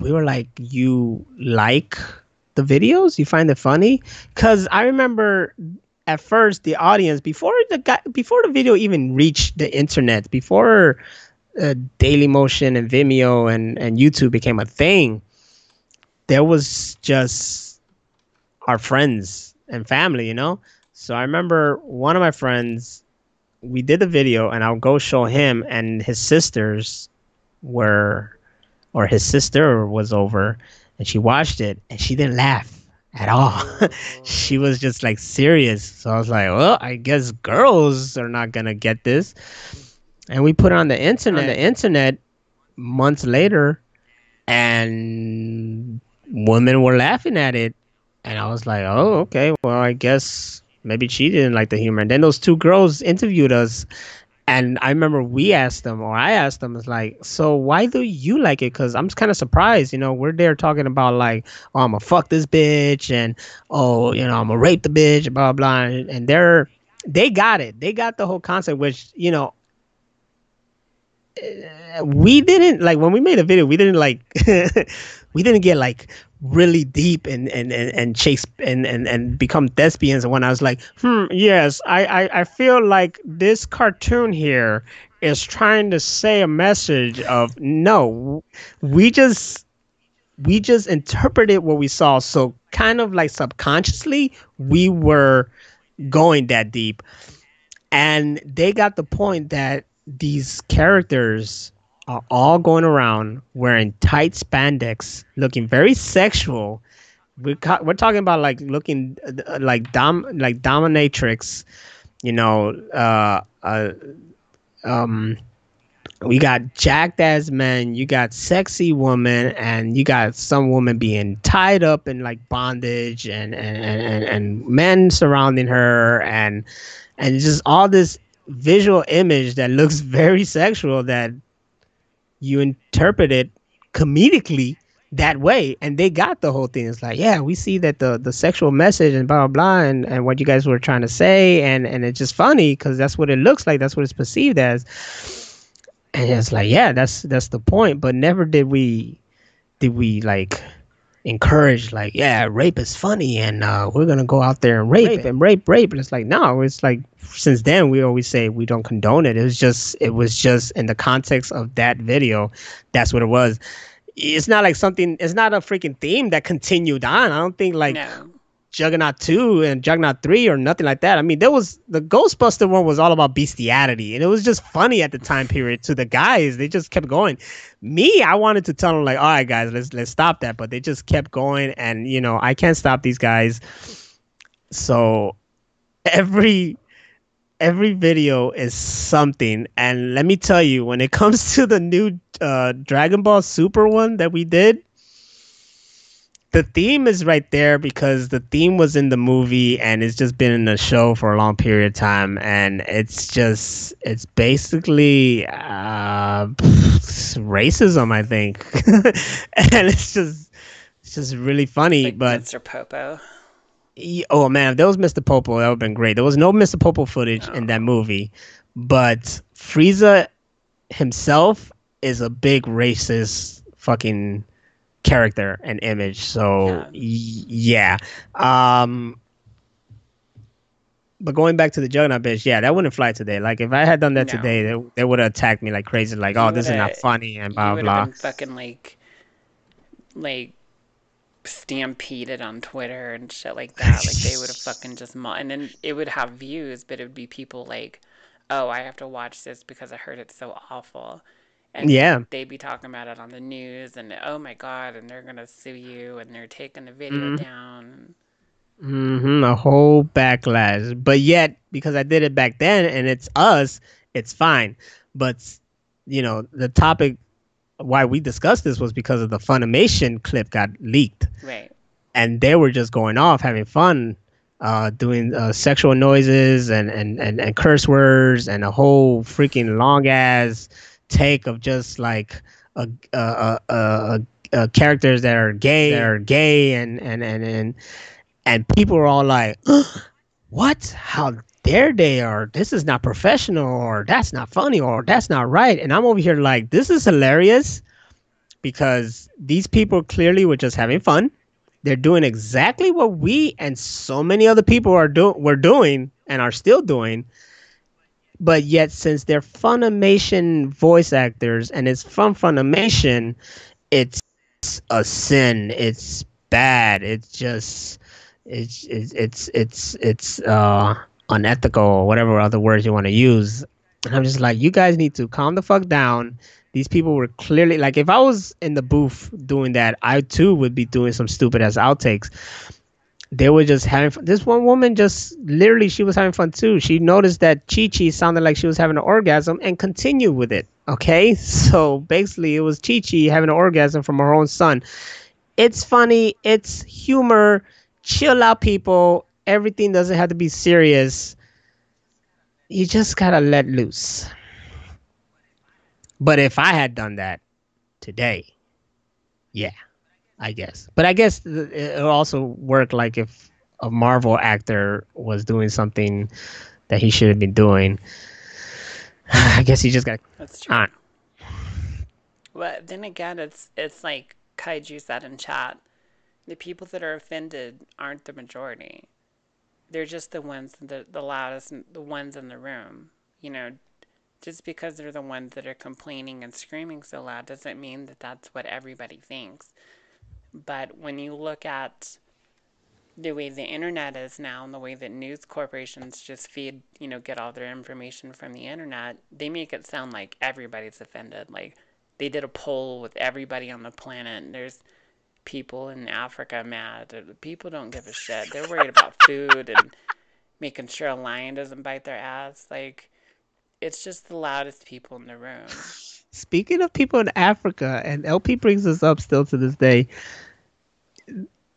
we were like, you like the videos? You find it funny? Because I remember at first the audience, before the video even reached the internet, before Dailymotion and Vimeo and YouTube became a thing, there was just our friends and family, you know? So I remember one of my friends, we did a video and I'll go show him, and his sisters were, or his sister was over, and she watched it and she didn't laugh at all. She was just like serious. So I was like, well, I guess girls are not going to get this. And we put it on the internet, months later, and women were laughing at it. And I was like, oh, okay, well, I guess maybe she didn't like the humor. And then those two girls interviewed us. And I remember we asked them, or I asked them, it's like, so why do you like it? Because I'm kind of surprised, you know, we're there talking about like, oh, I'm going to fuck this bitch, and, oh, you know, I'm going to rape the bitch, blah, blah. And they got it. They got the whole concept, which, you know, we didn't, like, when we made a video, we didn't like, we didn't get like really deep and chase and become thespians. And when I was like, yes, I feel like this cartoon here is trying to say a message of, no, we just interpreted what we saw. So kind of like subconsciously, we were going that deep, and they got the point that these characters are all going around wearing tight spandex, looking very sexual. We're talking about like looking like dominatrix, you know. We got jacked ass men, you got sexy women, and you got some woman being tied up in like bondage, and men surrounding her, and just all this visual image that looks very sexual, that you interpret it comedically that way. And they got the whole thing. It's like, yeah, we see that the sexual message and blah, blah, blah, and what you guys were trying to say. And it's just funny because that's what it looks like. That's what it's perceived as. And it's like, yeah, that's the point. But never did we like encourage, like, yeah, rape is funny, and we're gonna go out there and rape. And it's like, no, it's like, since then we always say we don't condone it. It was just in the context of that video, that's what it was. It's not like something, it's not a freaking theme that continued on. I don't think like Juggernaut 2 and Juggernaut 3 or nothing like that. I mean, there was the Ghostbuster one was all about bestiality, and it was just funny at the time period to the guys. They just kept going. Me, I wanted to tell them like, all right, guys, let's stop that, but they just kept going, and you know, I can't stop these guys. So every video is something, and let me tell you, when it comes to the new Dragon Ball Super one that we did, the theme is right there, because the theme was in the movie and it's just been in the show for a long period of time. And it's basically racism, I think. And it's just really funny. Like, but Mr. Popo. Oh, man, if there was Mr. Popo, that would have been great. There was no Mr. Popo footage in that movie. But Frieza himself is a big racist fucking character and image. So yeah. But going back to the Juggernaut bitch, yeah, that wouldn't fly today. Like if I had done that today, they would have attacked me like crazy, like, oh, this is not funny and blah, blah. Been fucking like stampeded on Twitter and shit like that. Like they would have fucking just and then it would have views, but it would be people like, oh, I have to watch this because I heard it's so awful. And they'd be talking about it on the news, and oh my god, and they're gonna sue you, and they're taking the video down. A whole backlash. But yet, because I did it back then, and it's us, it's fine. But you know, the topic why we discussed this was because of the Funimation clip got leaked, right? And they were just going off, having fun, doing sexual noises and curse words, and a whole freaking long ass take of just like characters that are gay and people are all like, what, how dare they, or this is not professional, or that's not funny, or that's not right. And I'm over here like, this is hilarious, because these people clearly were just having fun They're doing exactly what we and so many other people were doing and are still doing. But yet, since they're Funimation voice actors and it's from Funimation, it's a sin. It's bad. It's just it's unethical, or whatever other words you want to use. And I'm just like, you guys need to calm the fuck down. These people were clearly like, if I was in the booth doing that, I too would be doing some stupid ass outtakes. They were just having fun. This one woman just literally, she was having fun too. She noticed that Chi Chi sounded like she was having an orgasm and continued with it. Okay, so basically it was Chi Chi having an orgasm from her own son. It's funny. It's humor. Chill out, people. Everything doesn't have to be serious. You just gotta let loose. But if I had done that today, yeah, I guess. But I guess it also worked like if a Marvel actor was doing something that he should have been doing. I guess he just got. That's true. On. Well, then again, it's like Kaiju said in chat. The people that are offended aren't the majority. They're just the ones, the loudest, the ones in the room, you know. Just because they're the ones that are complaining and screaming so loud doesn't mean that that's what everybody thinks. But when you look at the way the internet is now and the way that news corporations just feed, you know, get all their information from the internet, they make it sound like everybody's offended. Like they did a poll with everybody on the planet and there's people in Africa mad. People don't give a shit. They're worried about food and making sure a lion doesn't bite their ass. Like, it's just the loudest people in the room. Speaking of people in Africa, and LP brings this up still to this day,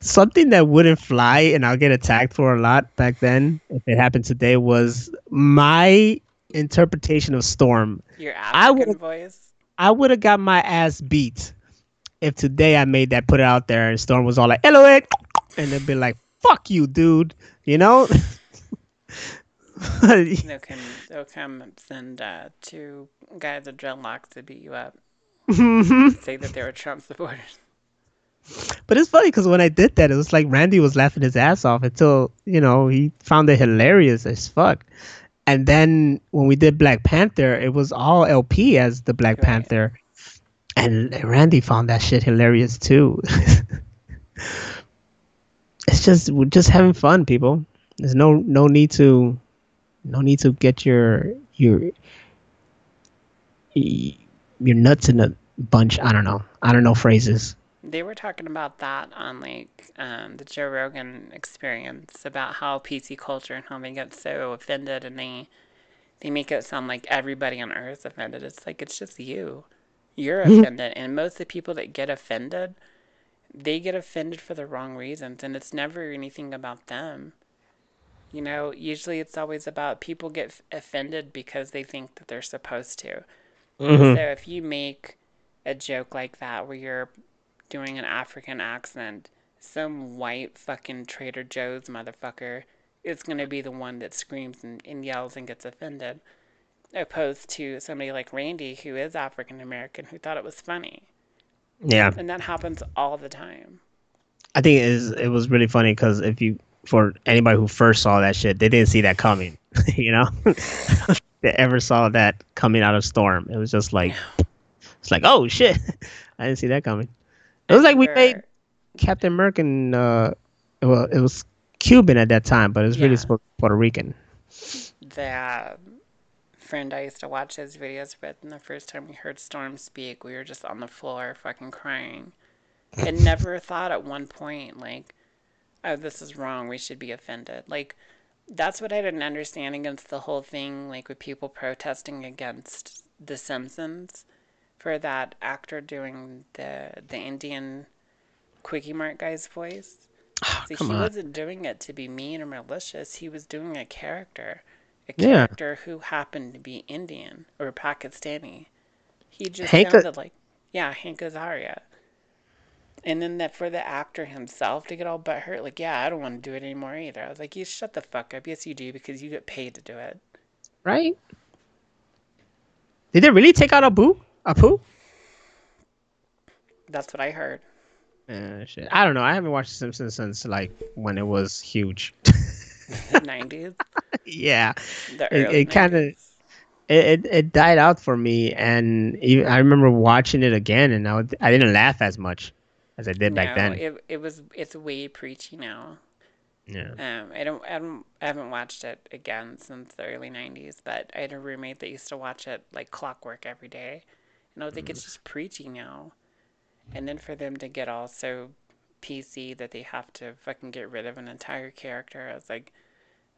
something that wouldn't fly, and I'll get attacked for a lot back then, if it happened today, was my interpretation of Storm. Your African voice? I would have got my ass beat if today I made that, put it out there, and Storm was all like, hello, it! And they'd be like, fuck you, dude. You know? They'll come send two guys with dreadlocks to beat you up. Say that they were Trump supporters. But it's funny because when I did that, it was like Randy was laughing his ass off until, you know, he found it hilarious as fuck. And then when we did Black Panther, it was all LP as the Black Panther. And Randy found that shit hilarious too. It's just, we're just having fun, people. There's no need to get your nuts in a bunch. I don't know phrases. They were talking about that on like the Joe Rogan Experience about how PC culture and how they get so offended and they make it sound like everybody on earth is offended. It's like, it's just you're offended, and most of the people that get offended, they get offended for the wrong reasons, and it's never anything about them. You know, usually it's always about people get offended because they think that they're supposed to. Mm-hmm. So if you make a joke like that where you're doing an African accent, some white fucking Trader Joe's motherfucker is going to be the one that screams and yells and gets offended, opposed to somebody like Randy, who is African American, who thought it was funny. Yeah. And that happens all the time. I think it was really funny because if you... For anybody who first saw that shit, they didn't see that coming, you know? They ever saw that coming out of Storm. It was just like, it's like, oh, shit. I didn't see that coming. It was like we made Captain American, well, it was Cuban at that time, but it was really supposed to be Puerto Rican. The friend I used to watch his videos with, and the first time we heard Storm speak, we were just on the floor fucking crying. And never thought at one point, like, oh, this is wrong, we should be offended. Like, that's what I didn't understand against the whole thing, like with people protesting against The Simpsons for that actor doing the Indian Quickie Mart guy's voice. He wasn't doing it to be mean or malicious. He was doing a character who happened to be Indian or Pakistani. He just sounded like, Hank Azaria. And then that for the actor himself to get all butthurt, like, yeah, I don't want to do it anymore either. I was like, you shut the fuck up. Yes, you do, because you get paid to do it. Right? Did they really take out Apu? That's what I heard. Shit. I don't know. I haven't watched The Simpsons since like when it was huge. The '90s. Yeah, it kind of it died out for me, and even, I remember watching it again, and I didn't laugh as much as I did back then. It's way preachy now. Yeah. I haven't watched it again since the early '90s, but I had a roommate that used to watch it like clockwork every day, and I was like, it's just preachy now. And then for them to get all so PC that they have to fucking get rid of an entire character, I was like,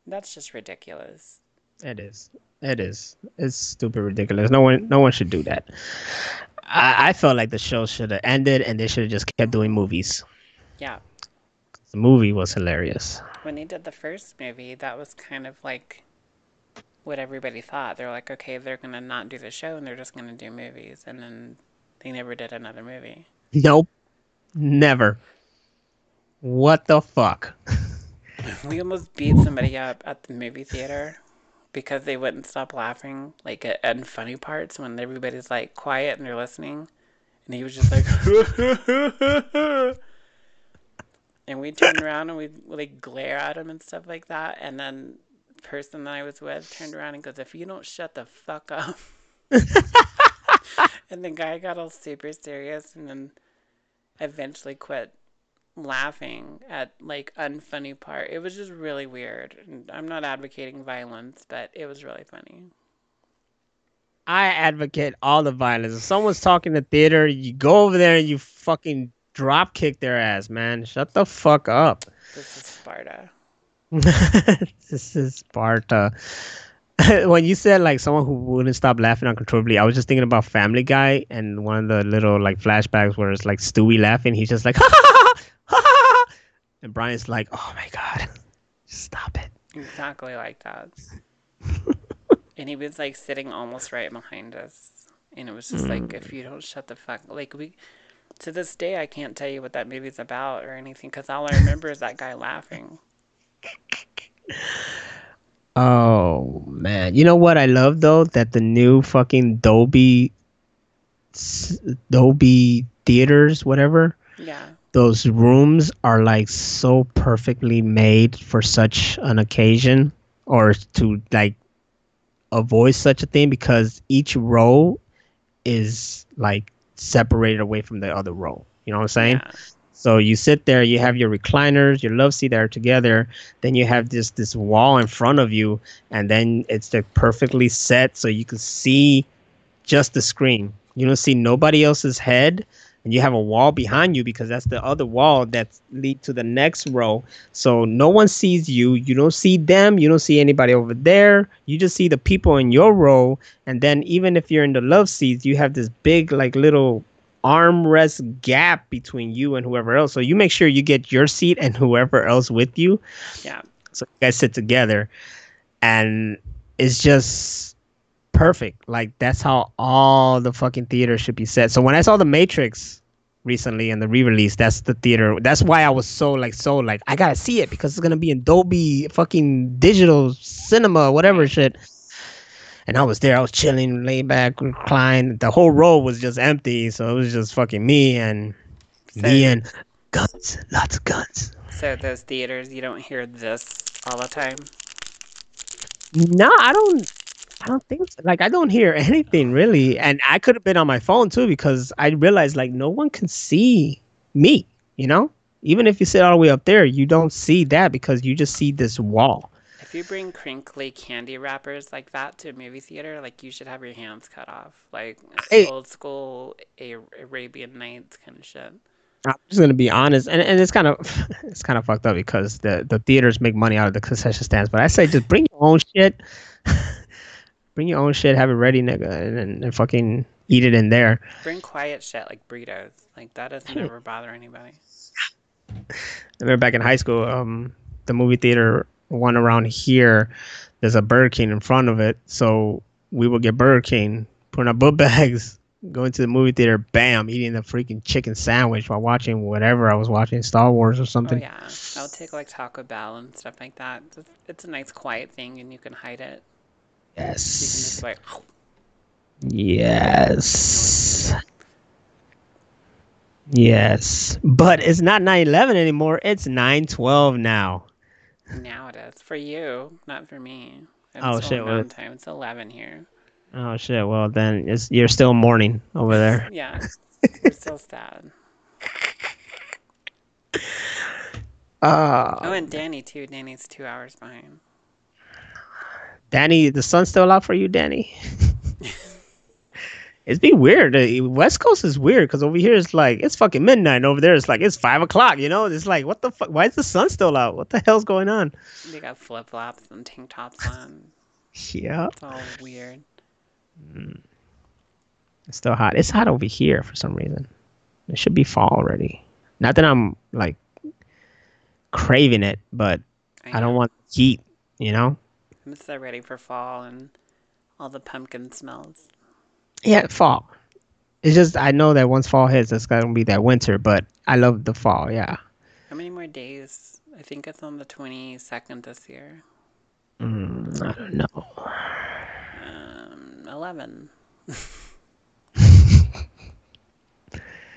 that's just ridiculous. It is. It's stupid ridiculous. No one should do that. I felt like the show should have ended and they should have just kept doing movies. Yeah. The movie was hilarious. When they did the first movie, that was kind of like what everybody thought. They're like, okay, they're going to not do the show and they're just going to do movies. And then they never did another movie. Nope. Never. What the fuck? We almost beat somebody up at the movie theater because they wouldn't stop laughing, like at unfunny parts when everybody's like quiet and they're listening. And he was just like, and we turned around and we'd like glare at him and stuff like that. And then the person that I was with turned around and goes, if you don't shut the fuck up. And the guy got all super serious and then eventually quit laughing at like unfunny part. It was just really weird. I'm not advocating violence, but it was really funny. I advocate all the violence. If someone's talking in the theater, you go over there and you fucking drop kick their ass, man. Shut the fuck up. This is Sparta. This is Sparta. When you said like someone who wouldn't stop laughing uncontrollably, I was just thinking about Family Guy and one of the little like flashbacks where it's like Stewie laughing. He's just like, ha ha ha ha ha, and Brian's like, oh my god, stop it. Exactly like that. And he was like sitting almost right behind us, and it was just like, if you don't shut the fuck, like we. To this day, I can't tell you what that movie's about or anything, because all I remember is that guy laughing. Oh, man. You know what I love, though? That the new fucking Dolby theaters, whatever. Yeah. Those rooms are, like, so perfectly made for such an occasion or to, like, avoid such a thing, because each row is, like, separated away from the other row. You know what I'm saying? Yeah. So you sit there, you have your recliners, your love seat there together, then you have this wall in front of you, and then it's like perfectly set so you can see just the screen. You don't see nobody else's head, and you have a wall behind you because that's the other wall that leads to the next row. So no one sees you. You don't see them. You don't see anybody over there. You just see the people in your row. And then even if you're in the love seats, you have this big like little armrest gap between you and whoever else. So you make sure you get your seat and whoever else with you. Yeah. So you guys sit together. And it's just perfect. Like, that's how all the fucking theater should be set. So when I saw The Matrix recently and the re-release, that's the theater. That's why I was so like I gotta see it, because it's gonna be in Dolby fucking digital cinema, whatever shit. And I was there, I was chilling, laid back, reclined. The whole row was just empty, so it was just fucking me and guns, lots of guns. So those theaters, you don't hear this all the time? No, I don't think so. Like, I don't hear anything really, and I could have been on my phone too, because I realized like no one can see me, you know. Even if you sit all the way up there, you don't see that because you just see this wall. If you bring crinkly candy wrappers like that to a movie theater, like you should have your hands cut off, like old school Arabian Nights kind of shit. I'm just gonna be honest, and it's kind of fucked up because the theaters make money out of the concession stands, but I say just bring your own shit. Bring your own shit, have it ready, nigga, and fucking eat it in there. Bring quiet shit like burritos. Like, that doesn't ever bother anybody. I remember back in high school, the movie theater, one around here, there's a Burger King in front of it. So we would get Burger King, put in our book bags, go into the movie theater, bam, eating the freaking chicken sandwich while watching whatever I was watching, Star Wars or something. Oh, yeah. I'll take like Taco Bell and stuff like that. It's a nice quiet thing and you can hide it. Yes. You can just like, oh. Yes. Yes, but it's not 9/11 anymore. It's 9/12 now. Now it is for you, not for me. It's time. It's 11 here. Oh shit! Well, then you're still mourning over there. Yeah, we're still sad. Oh, and Danny too. Danny's 2 hours behind. Danny, the sun's still out for you, Danny. It's be weird. The West Coast is weird because over here it's like it's fucking midnight. And over there it's like it's 5 o'clock. You know, it's like what the fuck? Why is the sun still out? What the hell's going on? They got flip flops and tank tops on. Yeah, it's all weird. It's still hot. It's hot over here for some reason. It should be fall already. Not that I'm like craving it, but I don't want heat. You know. I'm so ready for fall and all the pumpkin smells. Yeah, fall. It's just I know that once fall hits, it's gonna be that winter. But I love the fall. Yeah. How many more days? I think it's on the 22nd this year. I don't know. 11.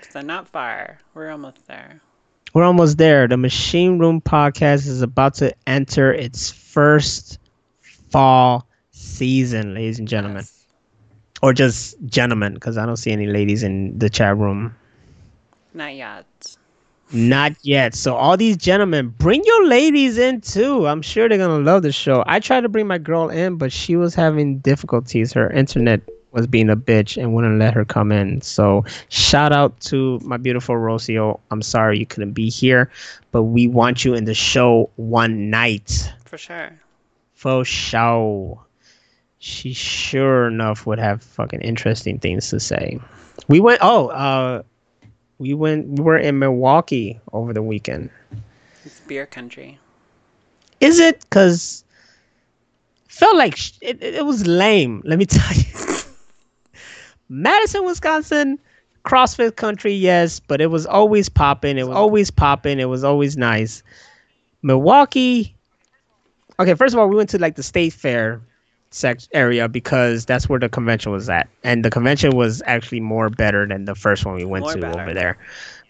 So not far. We're almost there. We're almost there. The Machine Room Podcast is about to enter its first fall season, ladies and gentlemen. Yes. Or just gentlemen, because I don't see any ladies in the chat room. Not yet. Not yet. So all these gentlemen, bring your ladies in too. I'm sure they're going to love the show. I tried to bring my girl in, but she was having difficulties. Her internet was being a bitch and wouldn't let her come in. So shout out to my beautiful Rocio. I'm sorry you couldn't be here, but we want you in the show one night. For sure. For show. She sure enough would have fucking interesting things to say. We were in Milwaukee over the weekend. It's beer country. Is it? Because it felt like it was lame. Let me tell you. Madison, Wisconsin, CrossFit country, yes. But it was always popping. It was always popping. It was always nice. Milwaukee. Okay, first of all, we went to like the state fair area because that's where the convention was at, and the convention was actually more better than the first one we went to over there.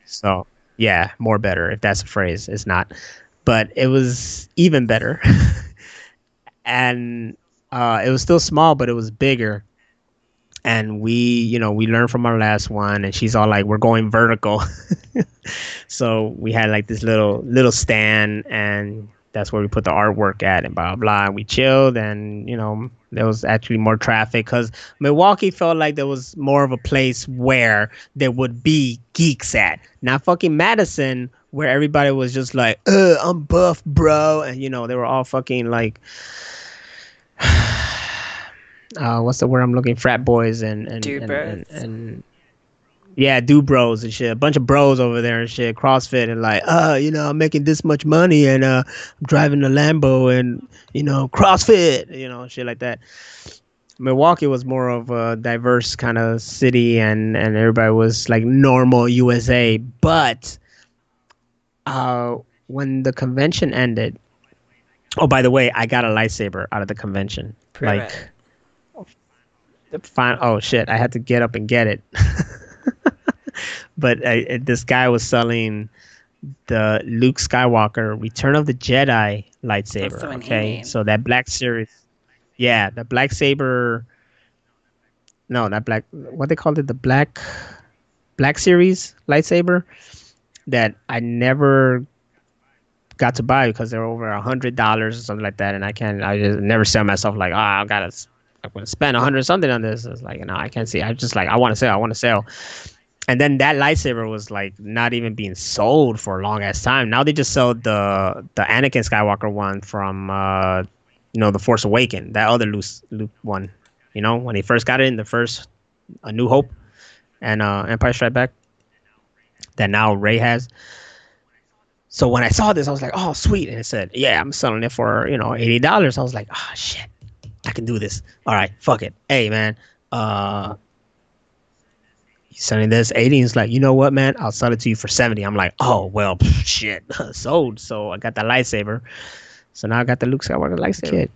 So yeah, more better, if that's a phrase. It's not, but it was even better. And it was still small, but it was bigger. And we learned from our last one, and she's all like, we're going vertical. So we had like this little stand, and that's where we put the artwork at, and blah, blah, blah. We chilled, and, there was actually more traffic because Milwaukee felt like there was more of a place where there would be geeks at. Not fucking Madison, where everybody was just like, I'm buff, bro. And, they were all fucking like, what's the word I'm looking? Frat boys and dude bros. And yeah, dude bros and shit. A bunch of bros over there and shit. CrossFit and like, I'm making this much money and I'm driving a Lambo and, CrossFit, shit like that. Milwaukee was more of a diverse kind of city, and everybody was like normal USA. But when the convention ended, oh, by the way, I got a lightsaber out of the convention. Oh, shit. I had to get up and get it. But this guy was selling the Luke Skywalker Return of the Jedi lightsaber. Okay, so that Black Series, yeah, the Black Saber. No, not Black. What they called it, the Black Series lightsaber that I never got to buy because they're over $100 or something like that, and I just never sell myself like, I'm gonna spend $100 something on this. It's like, no, I can't see. I just like, I want to sell. And then that lightsaber was like not even being sold for a long ass time. Now they just sell the Anakin Skywalker one from The Force Awakens, that other Luke one. When he first got it in the first A New Hope and Empire Strikes Back, that now Rey has. So when I saw this, I was like, oh sweet, and it said, yeah, I'm selling it for $80. I was like, oh shit, I can do this. All right, fuck it. Hey man, he's selling this $80. He's like, you know what, man? I'll sell it to you for $70. I'm like, oh, well, shit, sold. So I got the lightsaber. So now I got the Luke Skywalker lightsaber. Kid.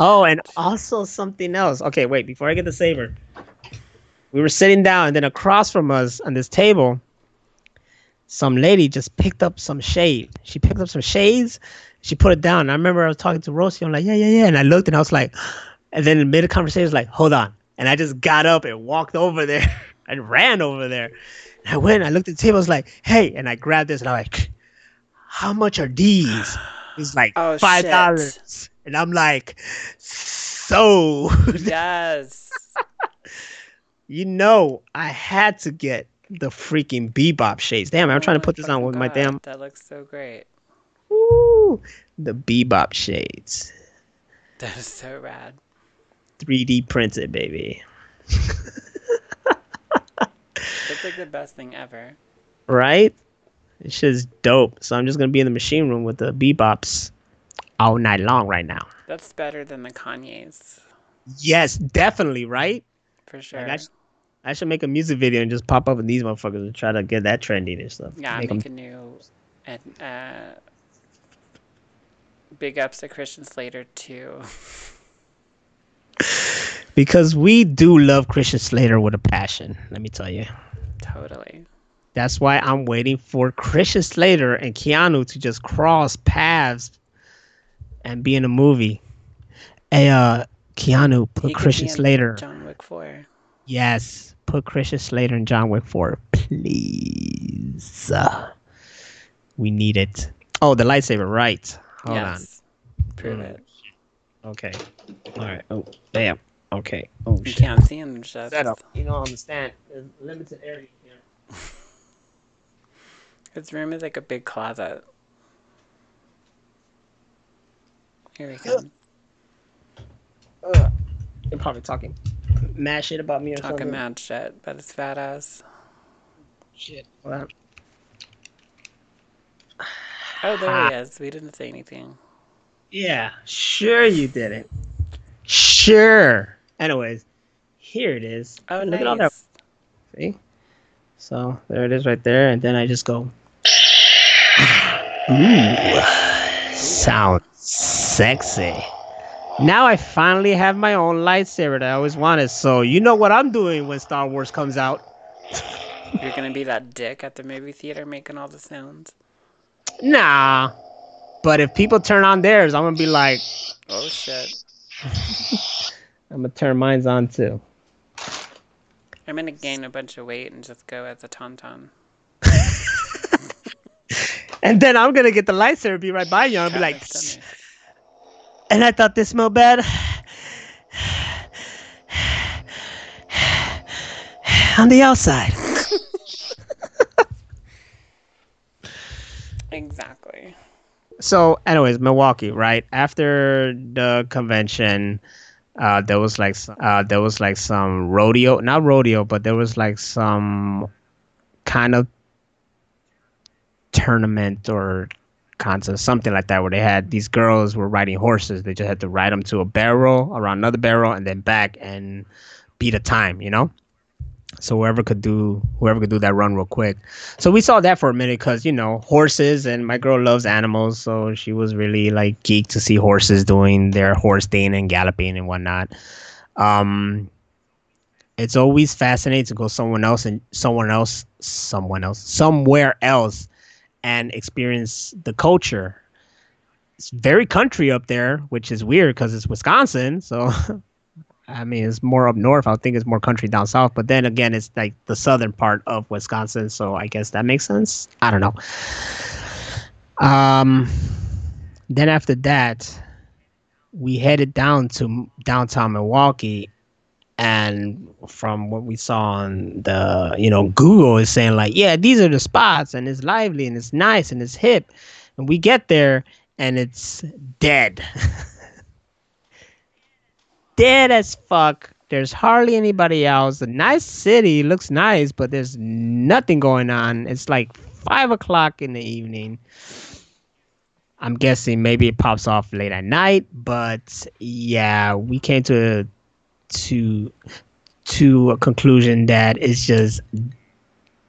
Oh, and also something else. Okay, wait, before I get the saber, we were sitting down, and then across from us on this table some lady just picked up some shade. She picked up some shades. She put it down. I remember I was talking to Rosie. I'm like, yeah. And I looked and I was like, and then in the middle of the conversation, I was like, hold on. And I just got up and walked over there and ran over there. And I went and I looked at the table. I was like, hey. And I grabbed this and I'm like, how much are these? It's like $5. And I'm like, so. Yes. You know, I had to get the freaking Bebop shades. Damn, I'm trying to put this on with my damn. That looks so great. Ooh, the Bebop shades. That is so rad. 3D printed, baby. That's like the best thing ever. Right? It's just dope. So I'm just going to be in the machine room with the Bebops all night long right now. That's better than the Kanye's. Yes, definitely, right? For sure. Like I should make a music video and just pop up in these motherfuckers and try to get that trendy and stuff. Yeah, make a new... big ups to Christian Slater, too. Because we do love Christian Slater with a passion, let me tell you. Totally. That's why I'm waiting for Christian Slater and Keanu to just cross paths and be in a movie. Hey, Keanu, put Christian Slater. John Wick 4. Yes, put Christian Slater in John Wick 4, please. We need it. Oh, the lightsaber, right. Hold on. Prove it. Okay. All right. Oh, damn. Okay. Oh, shit. You can't see him. Just... Set up. You don't understand. There's limited area here. His room is like a big closet. Here we go. They're probably talking mad shit about me or something. Talking mad shit, but it's badass. Shit. Well, oh, there he is. We didn't say anything. Yeah, sure you didn't. Sure. Anyways, here it is. Oh, look at all that. See? So, there it is right there. And then I just go. Ooh. Sounds sexy. Now I finally have my own lightsaber that I always wanted. So, you know what I'm doing when Star Wars comes out. You're going to be that dick at the movie theater making all the sounds. Nah, but if people turn on theirs, I'm gonna be like, oh shit. I'm gonna turn mine on too. I'm gonna gain a bunch of weight and just go as a tauntaun. And then I'm gonna get the lightsaber, be right by you, and be like, and I thought this smelled bad. On the outside. Exactly. So, anyways, Milwaukee, right? After the convention, there was like some rodeo, not rodeo, but there was like some kind of tournament or contest, something like that, where they had these girls were riding horses. They just had to ride them to a barrel, around another barrel, and then back and beat a time, you know? So whoever could do that run real quick. So we saw that for a minute because, you know, horses, and my girl loves animals. So she was really like geeked to see horses doing their horse thing and galloping and whatnot. It's always fascinating to go somewhere else and experience the culture. It's very country up there, which is weird because it's Wisconsin. So... I mean, it's more up north. I think it's more country down south. But then again, it's like the southern part of Wisconsin. So I guess that makes sense. I don't know. Then after that, we headed down to downtown Milwaukee. And from what we saw on the, you know, Google is saying like, yeah, these are the spots. And it's lively and it's nice and it's hip. And we get there and it's dead. Dead as fuck. There's hardly anybody else. The nice city looks nice, but there's nothing going on. It's like 5 o'clock in the evening. I'm guessing maybe it pops off late at night, but yeah, we came to a conclusion that it's just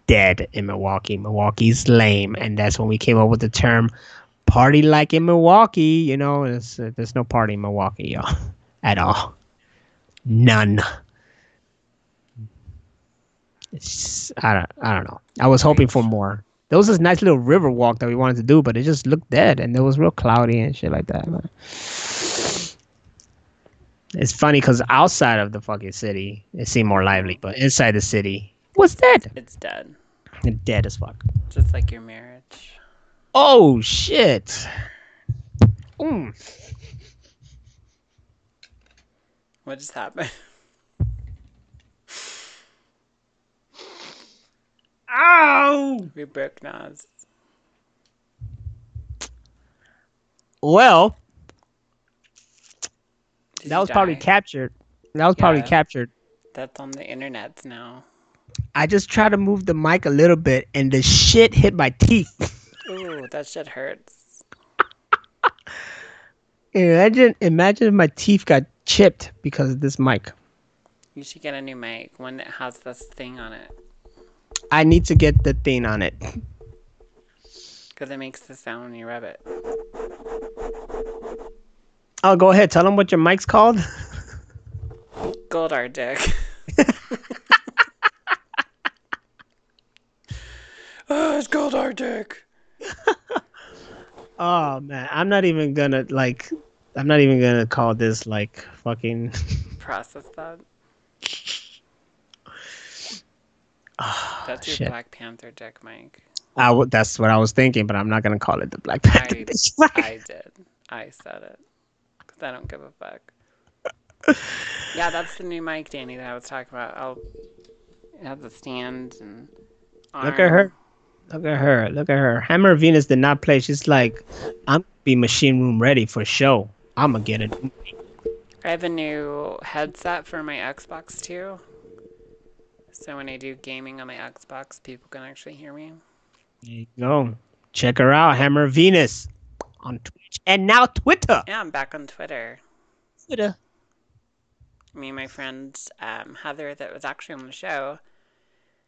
dead in Milwaukee. Milwaukee's lame, and that's when we came up with the term "party like in Milwaukee." You know, there's no party in Milwaukee, y'all. At all. None. It's, I don't know. I was hoping for more. There was this nice little river walk that we wanted to do, but it just looked dead, and it was real cloudy and shit like that. But it's funny because outside of the fucking city, it seemed more lively, but inside the city, what's dead? It's dead. It's dead as fuck. Just like your marriage. Oh shit. What just happened? Ow! We broke Nas. Well, that was probably captured. That was probably captured. That's on the internet now. I just tried to move the mic a little bit, and the shit hit my teeth. Ooh, that shit hurts. Imagine if my teeth got chipped because of this mic. You should get a new mic, one that has this thing on it. I need to get the thing on it. Because it makes the sound when you rub it. Oh, go ahead. Tell them what your mic's called. Goldar dick. Oh, it's Goldar dick. Oh, man. I'm not even going to, like... I'm not even going to call this, like, fucking... Process that. Oh, that's your shit. Black Panther dick, Mike. That's what I was thinking, but I'm not going to call it the Black Panther dick. I did. I said it. Because I don't give a fuck. Yeah, that's the new mic, Danny, that I was talking about. It has a stand and arm. Look at her. Look at her. Look at her. Hammer Venus did not play. She's like, I'm going to be machine room ready for show. I'm going to get it. I have a new headset for my Xbox, too. So when I do gaming on my Xbox, people can actually hear me. There you go. Check her out, Hammer Venus, on Twitch and now Twitter. Yeah, I'm back on Twitter. Twitter. Me and my friend Heather, that was actually on the show,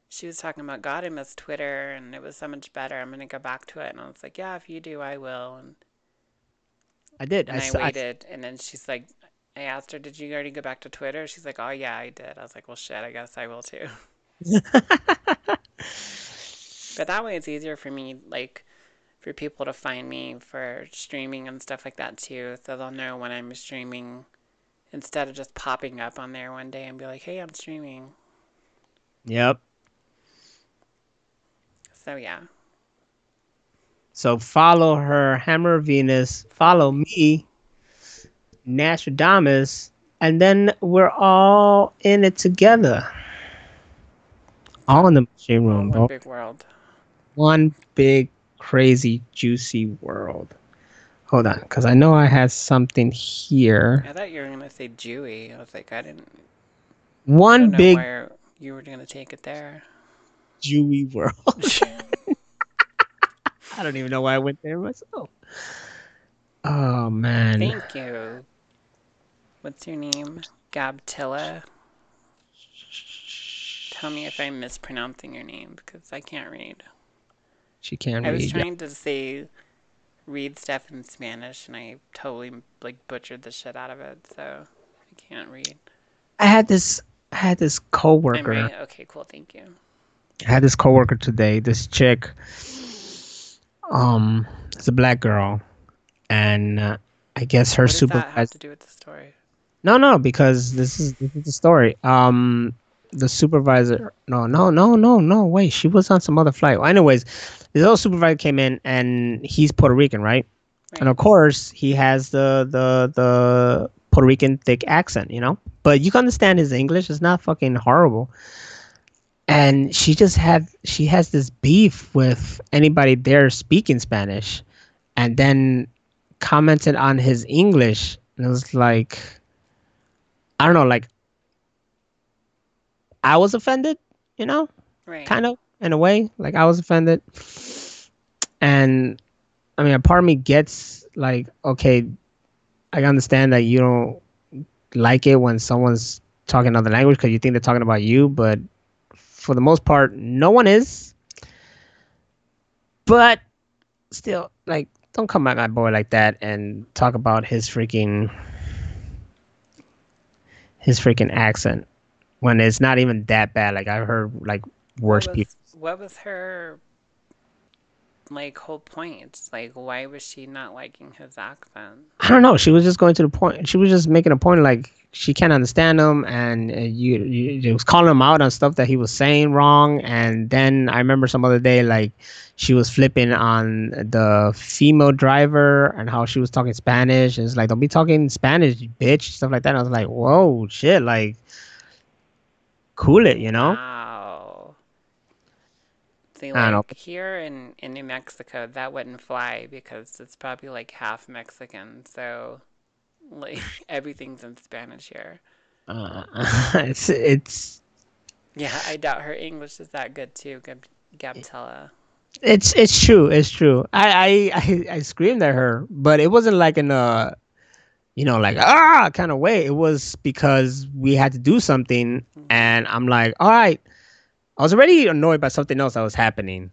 she was talking about, God, I miss Twitter, and it was so much better. I'm going to go back to it. And I was like, yeah, if you do, I will. And I did. And I waited. And then she's like, I asked her, did you already go back to Twitter? She's like, oh, yeah, I did. I was like, well, shit, I guess I will, too. But that way it's easier for me, like, for people to find me for streaming and stuff like that, too. So they'll know when I'm streaming instead of just popping up on there one day and be like, hey, I'm streaming. Yep. So, yeah. So follow her, Hammer Venus. Follow me. Nostradamus, and then we're all in it together. All in the machine room. One big world. One big, crazy, juicy world. Hold on, because I know I had something here. I thought you were going to say Jewy. I was like, I didn't... One big... Where you were going to take it there. Jewy world. I don't even know why I went there myself. Oh, man. Thank you. What's your name? Gabtilla? Tell me if I'm mispronouncing your name, because I can't read. She can't read. I was trying to say, read stuff in Spanish, and I totally, like, butchered the shit out of it, so I can't read. I had this coworker. I'm right. Okay, cool, thank you. I had this coworker today, this chick. It's a black girl, and I guess her supervisor... What does that have to do with the story? No, because this is the story. The supervisor... No, wait. She was on some other flight. Well, anyways, this old supervisor came in, and he's Puerto Rican, right? And of course, he has the Puerto Rican thick accent, you know? But you can understand his English. It's not fucking horrible. And she has this beef with anybody there speaking Spanish, and then... commented on his English, and it was like, I don't know, like, I was offended, you know, right? Kind of, in a way, like, I was offended. And I mean, a part of me gets like, okay, I understand that you don't like it when someone's talking another language because you think they're talking about you, but for the most part, no one is. But still, like, don't come at my boy like that and talk about his freaking accent when it's not even that bad. Like, I've heard, like, worse people. What was her like whole point. It's like, why was she not liking his accent? I don't know. She was just going to the point. She was just making a point, like she can't understand him, and you was calling him out on stuff that he was saying wrong. And then I remember some other day, like she was flipping on the female driver and how she was talking Spanish. And it's like, don't be talking Spanish, you bitch, stuff like that. And I was like, whoa, shit, like cool it, you know. They, like, I don't know. Here in New Mexico, that wouldn't fly because it's probably like half Mexican, so like everything's in Spanish here. It's yeah, I doubt her English is that good too, Gabtella. It's true. I screamed at her, but it wasn't like in a, you know, like kind of way. It was because we had to do something, mm-hmm. and I'm like, all right. I was already annoyed by something else that was happening.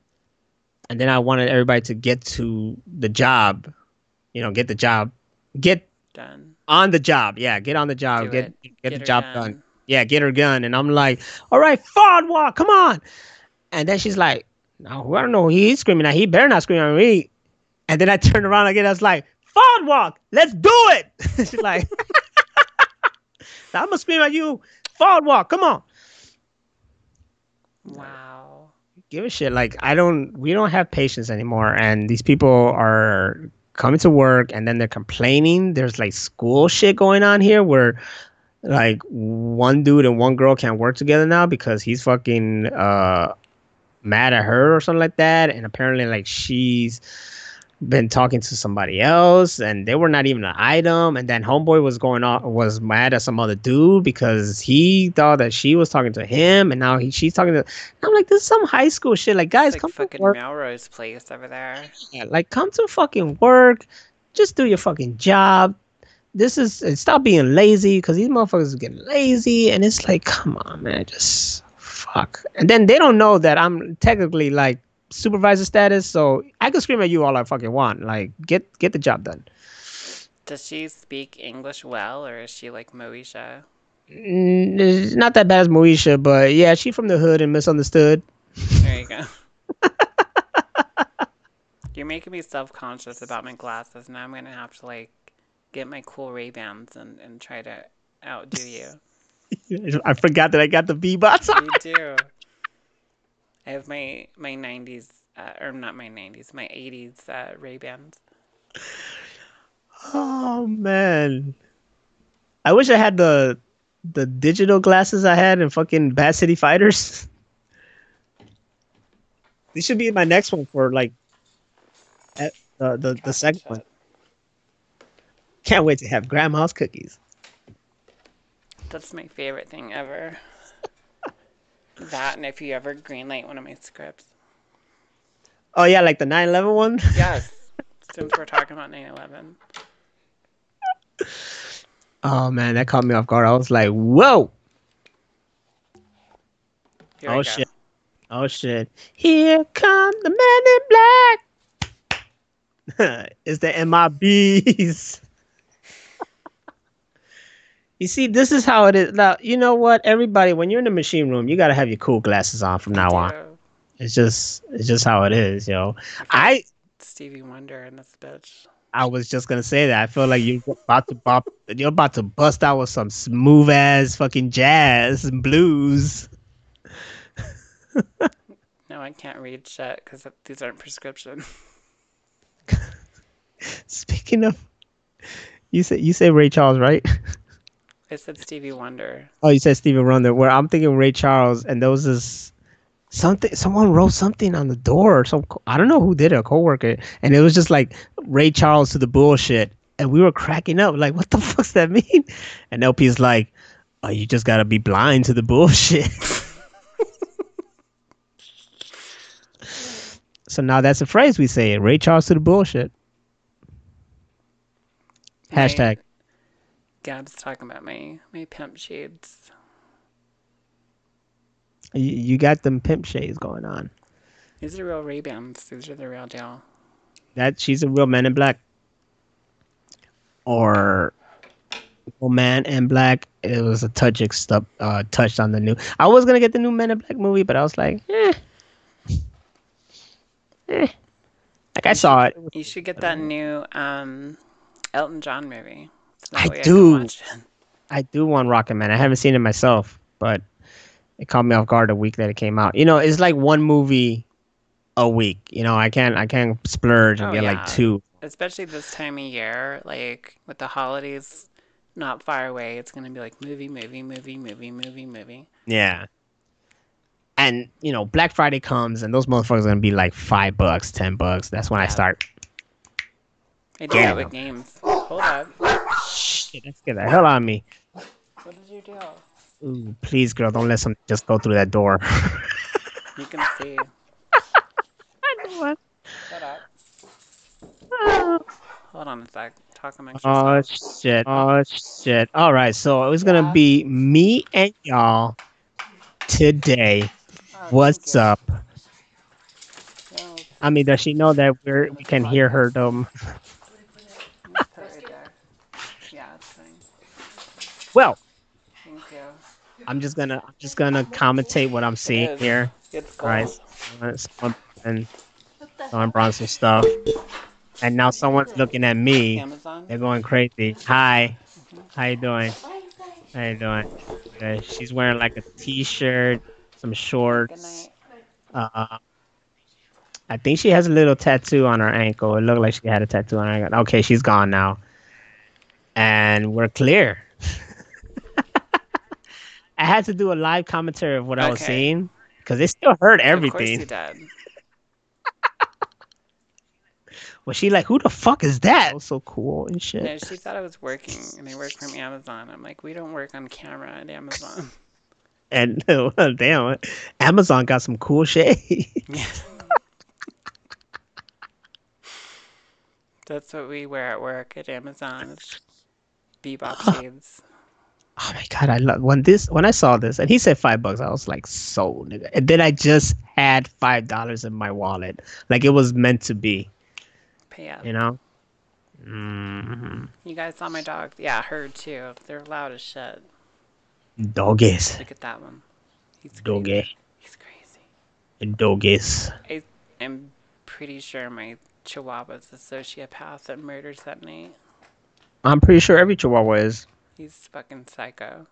And then I wanted everybody to get to the job, you know, get the job, get done on the job. Yeah. Get on the job, get the job done. Yeah. Get her gun. And I'm like, all right, forward walk, come on. And then she's like, no, I don't know. He's screaming at, he better not scream at me. And then I turned around again. I was like, forward walk, let's do it. She's like, now I'm gonna scream at you, forward walk, come on. Wow. Give a shit. Like, we don't have patience anymore. And these people are coming to work and then they're complaining. There's like school shit going on here where like one dude and one girl can't work together now because he's fucking mad at her or something like that. And apparently like she's been talking to somebody else and they were not even an item. And then homeboy was mad at some other dude because he thought that she was talking to him, and now she's talking to, and I'm like, this is some high school shit. Like, guys, it's like come fucking to work. Melrose Place over there. Yeah, like come to fucking work, just do your fucking job. This is, and stop being lazy, because these motherfuckers are getting lazy. And it's like, come on, man, just fuck. And then they don't know that I'm technically like supervisor status, so I can scream at you all I fucking want. Like, get the job done. Does she speak English well, or is she like Moesha? Not that bad as Moesha, but yeah, she from the hood and misunderstood. There you go. You're making me self-conscious about my glasses. Now I'm gonna have to like get my cool Ray-Bans and try to outdo you. I forgot that I got the Bebops on. You do. I have my 90s, or not my 90s, my 80s Ray-Bans. Oh, man. I wish I had the digital glasses I had in fucking Bad City Fighters. These should be my next one for, like, the second one. Can't wait to have grandma's cookies. That's my favorite thing ever. That, and if you ever greenlight one of my scripts. Oh yeah, like the 9/11 one. Yes, since we're talking about 9/11. Oh man, that caught me off guard. I was like, "Whoa!" Here oh shit! Oh shit! Here come the men in black. It's the MIBs. You see, this is how it is. Now, you know what? Everybody, when you're in the machine room, you got to have your cool glasses on from now on. It's just how it is, yo. I Stevie Wonder in this bitch. I was just going to say that. I feel like you're about to bust out with some smooth ass fucking jazz and blues. No, I can't read shit because these aren't prescription. Speaking of, you say Ray Charles, right? I said Stevie Wonder. Oh, you said Stevie Wonder. Where I'm thinking Ray Charles, and there was this something. Someone wrote something on the door. Some I don't know who did it, a coworker, and it was just like Ray Charles to the bullshit, and we were cracking up. Like, what the fuck's that mean? And LP's like, oh, you just gotta be blind to the bullshit. So now that's a phrase we say: Ray Charles to the bullshit. Right. Hashtag. Gab's talking about my pimp shades. You got them pimp shades going on. These are real Ray-Bans. These are the real deal. She's a real man in black. Or real man in black. It was a touch on the new. I was going to get the new Man in Black movie, but I was like, eh. I saw it. You should get that new Elton John movie. I do want Rocket Man. I haven't seen it myself, but it caught me off guard the week that it came out. You know, it's like one movie a week. You know, I can't splurge and get like two. Especially this time of year, like with the holidays not far away, it's gonna be like movie. Yeah. And you know, Black Friday comes and those motherfuckers are gonna be like $5, $10. That's when I start. I do that with games. Hold up. Shit, that scared the hell out of me. What did you do? Ooh, please, girl, don't let something just go through that door. You can see. I know what. Shut up. Hold on a sec. Talk amongst yourself. Oh, shit. All right, so it was going to be me and y'all today. Oh, what's up? No. I mean, does she know that we can hear her, though? Yeah, it's fine. Well. Thank you. I'm just gonna commentate what I'm seeing here. It's cool. Right. Someone brought some stuff, and now someone's looking at me. Amazon? They're going crazy. Hi, how you doing? Okay. She's wearing like a t-shirt, some shorts. I think she has a little tattoo on her ankle. It looked like she had a tattoo on her ankle. Okay, she's gone now, and we're clear. I had to do a live commentary of what I was seeing because it still hurt everything. Of course you did. Was she like, who the fuck is that? That was so cool and shit. No, she thought I was working, and I work from Amazon. I'm like, we don't work on camera at Amazon. And damn, Amazon got some cool shit. Yeah. That's what we wear at work at Amazon. Bebop shades. Oh my god, I love when I saw this and he said $5, I was like, so nigga. And then I just had $5 in my wallet. Like it was meant to be. Pay up. You know? Mm-hmm. You guys saw my dog. Yeah, her too. They're loud as shit. Doggies. Look at that one. He's crazy. Doggy. He's crazy. Doggies. I'm pretty sure my chihuahua's a sociopath that murders at night. I'm pretty sure every chihuahua is. He's fucking psycho.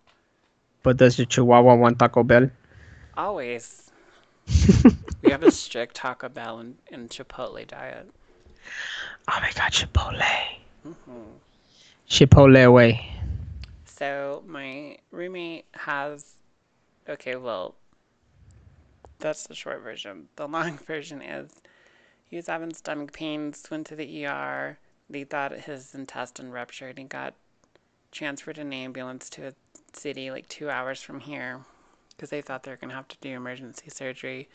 But does your chihuahua want Taco Bell? Always. We have a strict Taco Bell and Chipotle diet. Oh my god, Chipotle. Mm-hmm. Chipotle away. So my roommate has... Okay, well, that's the short version. The long version is he was having stomach pains, went to the ER. They thought his intestine ruptured and got transferred in an ambulance to a city like 2 hours from here because they thought they were going to have to do emergency surgery.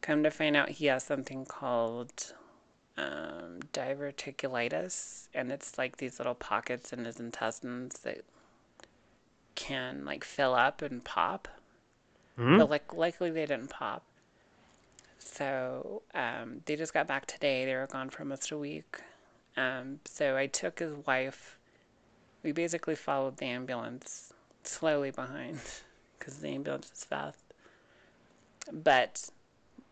Come to find out he has something called diverticulitis, and it's like these little pockets in his intestines that can like fill up and pop. Mm-hmm. But like luckily they didn't pop. So they just got back today. They were gone for almost a week. So I took his wife. We basically followed the ambulance slowly behind because the ambulance is fast. But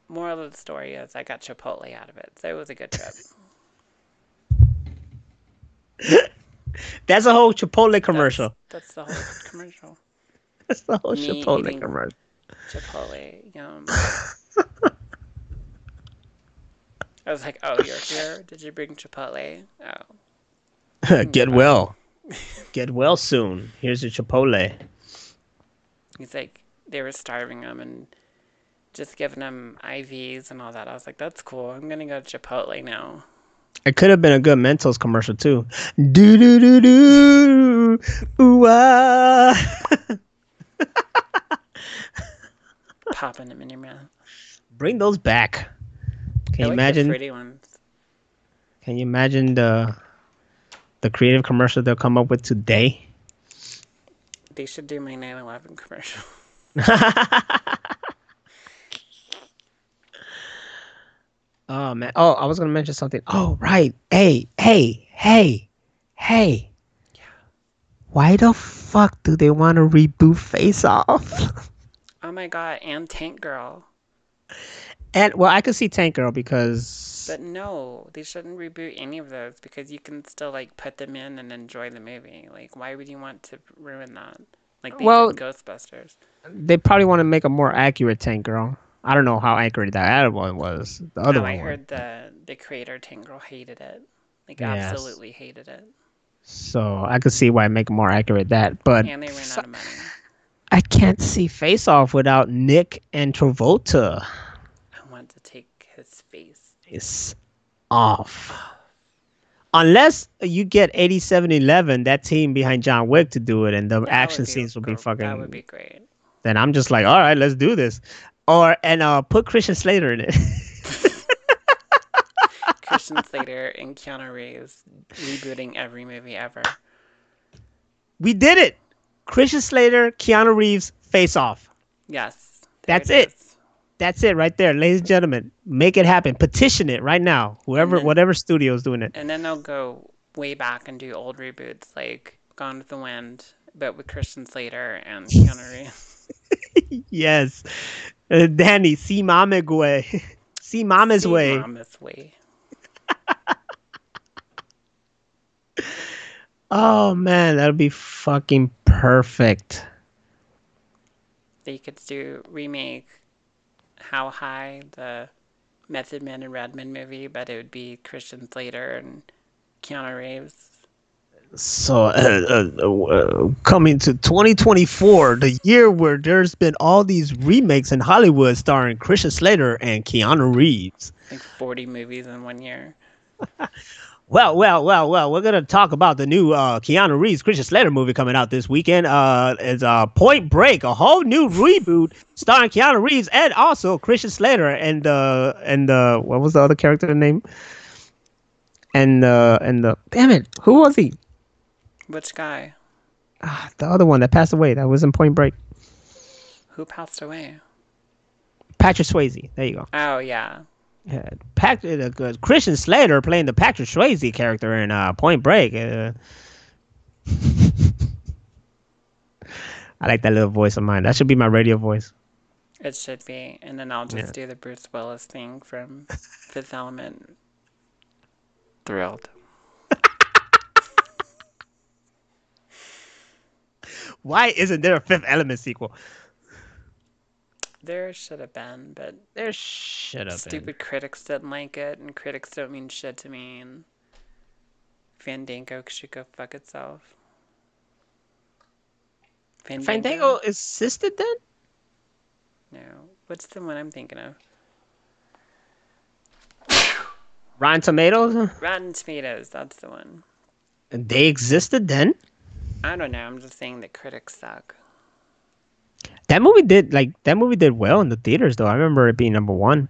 moral of the story is I got Chipotle out of it. So it was a good trip. That's a whole Chipotle commercial. That's the whole commercial. That's the whole Chipotle commercial. Chipotle, yum. I was like, oh, you're here? Did you bring Chipotle? Oh. Get well. Get well soon. Here's your Chipotle. He's like, they were starving him and just giving him IVs and all that. I was like, that's cool. I'm going to go to Chipotle now. It could have been a good Mentos commercial, too. Do, do, do, do. Ooh, ah. Popping them in your mouth. Bring those back. Can you imagine? The pretty ones. Can you imagine the creative commercial they'll come up with today? They should do my 9/11 commercial. Oh, man. Oh, I was going to mention something. Oh, right. Hey. Yeah. Why the fuck do they want to reboot Face Off? Oh, my God. And Tank Girl. And, well, I could see Tank Girl because But no, they shouldn't reboot any of those because you can still like put them in and enjoy the movie. Like, why would you want to ruin that? Like they did Ghostbusters. They probably want to make a more accurate Tank Girl. I don't know how accurate that one was. The other one. I heard the creator Tank Girl hated it. Like absolutely hated it. So I could see why make more accurate that, but and they ran out of money. I can't see Face Off without Nick and Travolta. I want to take his face off. Unless you get 8711, that team behind John Wick to do it, and the action scenes will be fucking. That would be great. Then I'm just like, all right, let's do this, and put Christian Slater in it. Christian Slater and Keanu Reeves rebooting every movie ever. We did it. Christian Slater, Keanu Reeves, Face Off. Yes. That's it. That's it right there, ladies and gentlemen. Make it happen. Petition it right now. Whatever studio is doing it. And then they'll go way back and do old reboots like Gone with the Wind, but with Christian Slater and Keanu Reeves. Yes. Danny, see Mama's way. See Mama's way. See Mama's way. Oh man, that'll be fucking perfect. They could do remake How High, the Method Man and Redman movie, but it would be Christian Slater and Keanu Reeves. So coming to 2024, the year where there's been all these remakes in Hollywood starring Christian Slater and Keanu Reeves. Like 40 movies in one year. Well, we're going to talk about the new Keanu Reeves, Christian Slater movie coming out this weekend. It's Point Break, a whole new reboot starring Keanu Reeves and also Christian Slater and what was the other character name? And damn it, who was he? Which guy? The other one that passed away that was in Point Break. Who passed away? Patrick Swayze. There you go. Oh, yeah. Yeah, Christian Slater playing the Patrick Swayze character in Point Break. I like that little voice of mine. That should be my radio voice. It should be. And then I'll just do the Bruce Willis thing from Fifth Element. Thrilled. Why isn't there a Fifth Element sequel? There should have been, but there should have been. Stupid critics didn't like it, and critics don't mean shit to me. And Fandango should go fuck itself. Fandango is sisted then? No. What's the one I'm thinking of? Rotten Tomatoes? Rotten Tomatoes, that's the one. And they existed then? I don't know. I'm just saying that critics suck. That movie did well in the theaters though. I remember it being #1.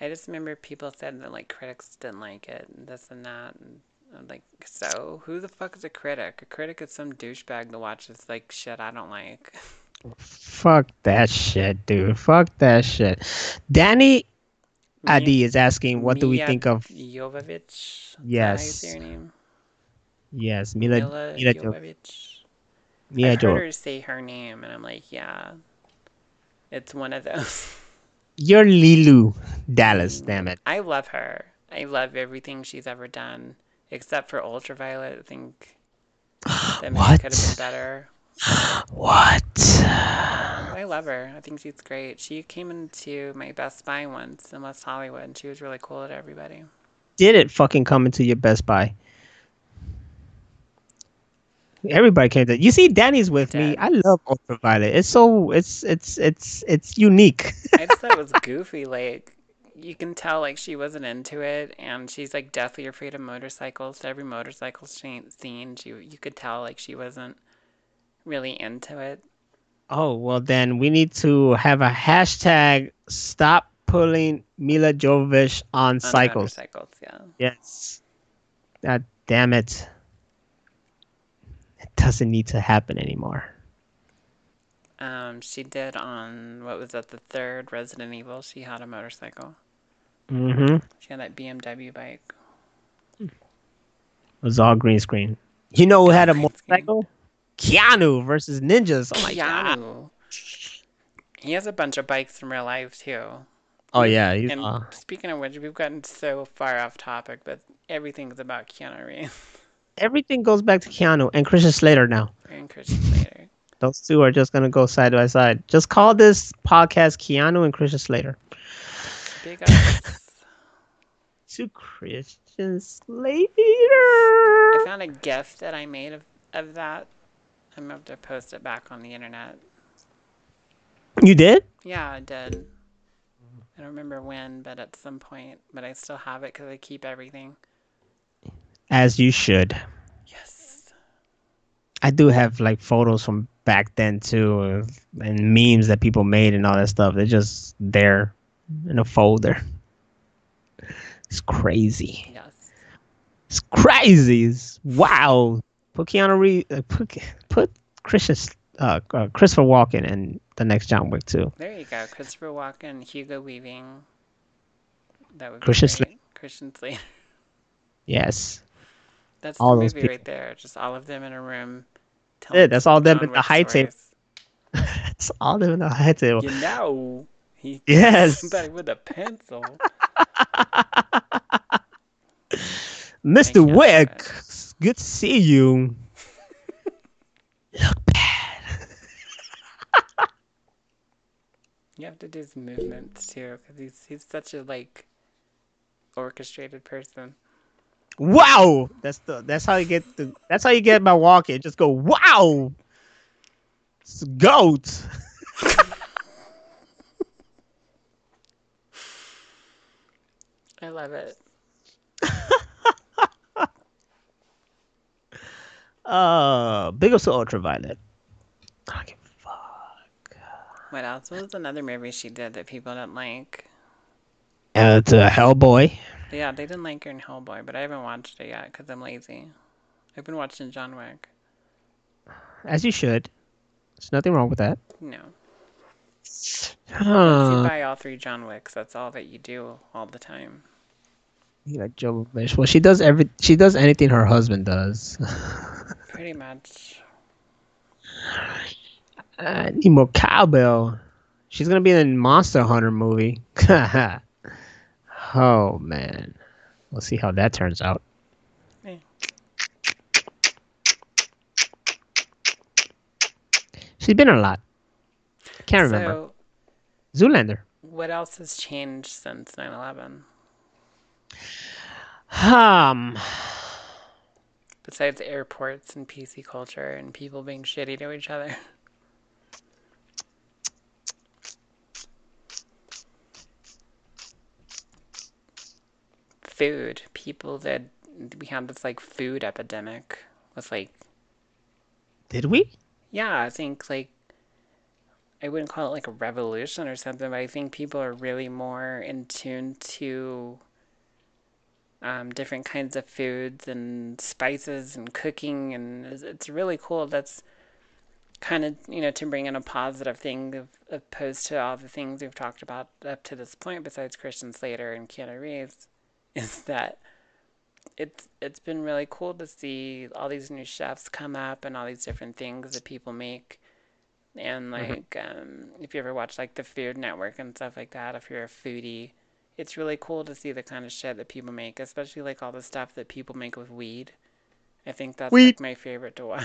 I just remember people said that like critics didn't like it and this and that, and I'm like, so who the fuck is a critic? A critic is some douchebag that watches like shit I don't like. Fuck that shit, dude. Fuck that shit. Danny Adi is asking, what do we think of Jovovich? Yes. Is your name? Yes, Mila Jovovich. Yeah, I heard her say her name, and I'm like, yeah, it's one of those. You're Lilu Dallas, damn it. I love her. I love everything she's ever done, except for Ultraviolet. I think that movie could have been better. What? I love her. I think she's great. She came into my Best Buy once in West Hollywood, and she was really cool to everybody. Did it fucking come into your Best Buy? Everybody came to. You see, Danny's with me. I love Ultraviolet. It's so it's unique. I just thought it was goofy. Like you can tell, like she wasn't into it, and she's like deathly afraid of motorcycles. So every motorcycle scene, you could tell like she wasn't really into it. Oh well, then we need to have a hashtag. Stop pulling Mila Jovovich on cycles. Motorcycles, yeah. Yes. God damn it. Doesn't need to happen anymore. She did on what was that, the third Resident Evil? She had a motorcycle. Mm-hmm. She had that BMW bike. It was all green screen. You know who had a motorcycle? Screen. Keanu versus ninjas. Oh my god. He has a bunch of bikes in real life too. Oh yeah. He's, and speaking of which, we've gotten so far off topic, but everything's about Keanu Reeves. Everything goes back to Keanu and Christian Slater now. And Christian Slater. Those two are just gonna go side by side. Just call this podcast Keanu and Christian Slater. Big ups to Christian Slater. I found a GIF that I made of that. I'm going to post it back on the internet. You did? Yeah, I did. I don't remember when, but at some point. But I still have it because I keep everything. As you should. Yes. I do have like photos from back then too, and memes that people made and all that stuff. They're just there in a folder. It's crazy. Yes. It's crazy. It's wow. Put Keanu Reeves, put Christopher Walken in the next John Wick too. There you go, Christopher Walken, Hugo Weaving. That would be Christian Slater. Christian Slater. Yes. That's all the movie right there. Just all of them in a room. Yeah, that's all them in the high table. That's all them in the high table. You know, he yes. Somebody with a pencil. Mr. Wick. Good to see you. Look bad. You have to do his movements too, because he's such a like orchestrated person. Wow, that's how you get by walking. Just go wow. It's a goat. I love it. Big ups to Ultraviolet. I give a fuck. What else? What was another movie she did that people didn't like? It's Hellboy. Yeah, they didn't like her in Hellboy, but I haven't watched it yet because I'm lazy. I've been watching John Wick. As you should. There's nothing wrong with that. No. You buy all three John Wicks. That's all that you do all the time. Mila Jovovich. Well, she does anything her husband does. Pretty much. I need more cowbell. She's gonna be in a Monster Hunter movie. Oh man, we'll see how that turns out. Yeah. She's been in a lot. Can't remember. Zoolander. What else has changed since 9/11? Besides airports and PC culture and people being shitty to each other. Food. We had this like food epidemic with like... Did we? Yeah, I think like... I wouldn't call it like a revolution or something, but I think people are really more in tune to... different kinds of foods and spices and cooking, and it's really cool. That's kind of, you know, to bring in a positive thing opposed to all the things we've talked about up to this point, besides Christian Slater and Keanu Reeves, is that it's been really cool to see all these new chefs come up and all these different things that people make. And like, if you ever watch like the Food Network and stuff like that, if you're a foodie, it's really cool to see the kind of shit that people make, especially like all the stuff that people make with weed. I think that's like my favorite to watch.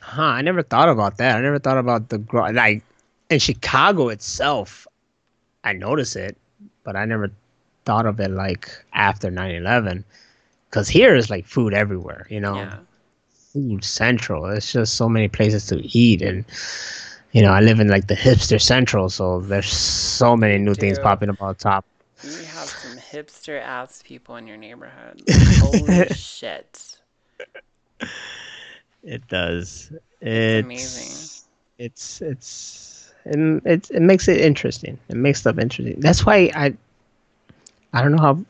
Huh, I never thought about that. I never thought about the... Like, in Chicago itself, I notice it, but I never thought of it like after 9/11. Because here is like food everywhere, you know? Yeah. Food central. There's just so many places to eat and... You know, I live in like the hipster central, so there's so many new things popping up on top. You have some hipster ass people in your neighborhood. Holy shit! It does. It's amazing. It makes it interesting. It makes stuff interesting. That's why I don't know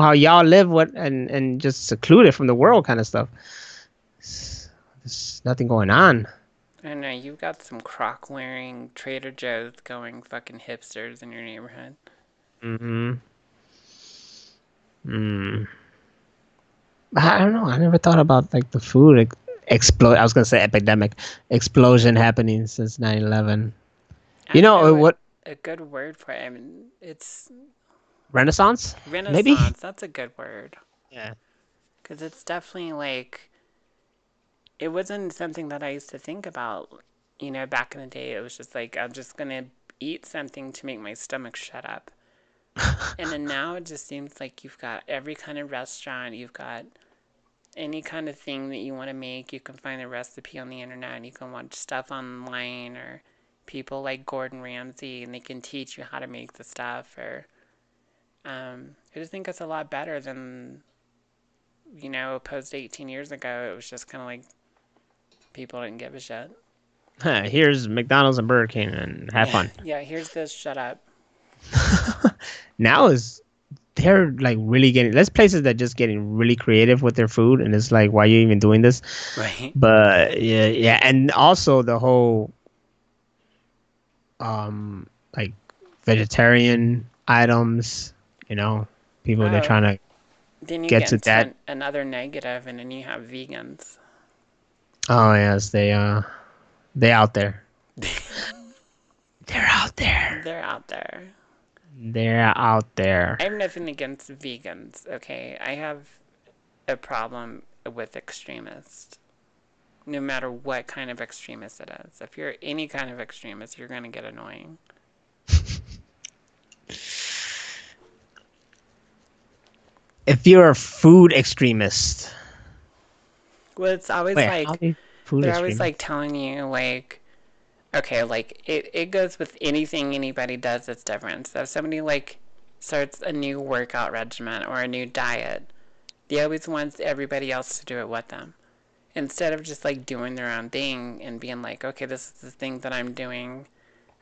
how y'all live and just secluded from the world kind of stuff. There's nothing going on. I know, you've got some croc-wearing Trader Joe's going fucking hipsters in your neighborhood. I don't know. I never thought about, like, the food explosion. I was going to say epidemic. Explosion happening since 9/11. You know what? A good word for it. I mean, it's Renaissance. Renaissance. Maybe that's a good word. Yeah. Because it's definitely like, it wasn't something that I used to think about. You know, back in the day, it was just like, I'm just gonna eat something to make my stomach shut up. And then now it just seems like you've got every kind of restaurant, you've got any kind of thing that you want to make, you can find a recipe on the internet, and you can watch stuff online, or people like Gordon Ramsay, and they can teach you how to make the stuff. Or I just think it's a lot better than, you know, opposed to 18 years ago. It was just kind of like people didn't give a shit. Huh, here's McDonald's and Burger King and have fun. Yeah, here's this, shut up. Now is they're like really getting, there's places that just getting really creative with their food, and it's like, why are you even doing this? Right. But yeah, and also the whole like vegetarian items, you know, people they're trying to then you get to that another negative, and then you have vegans. Oh yes, they out there. They're out there. They're out there. They're out there. I have nothing against vegans, okay? I have a problem with extremists. No matter what kind of extremist it is. If you're any kind of extremist, you're going to get annoying. If you're a food extremist. Well, it's always always like telling you, like, okay, like, it goes with anything anybody does that's different. So if somebody, like, starts a new workout regimen or a new diet, they always want everybody else to do it with them. Instead of just, like, doing their own thing and being like, okay, this is the thing that I'm doing.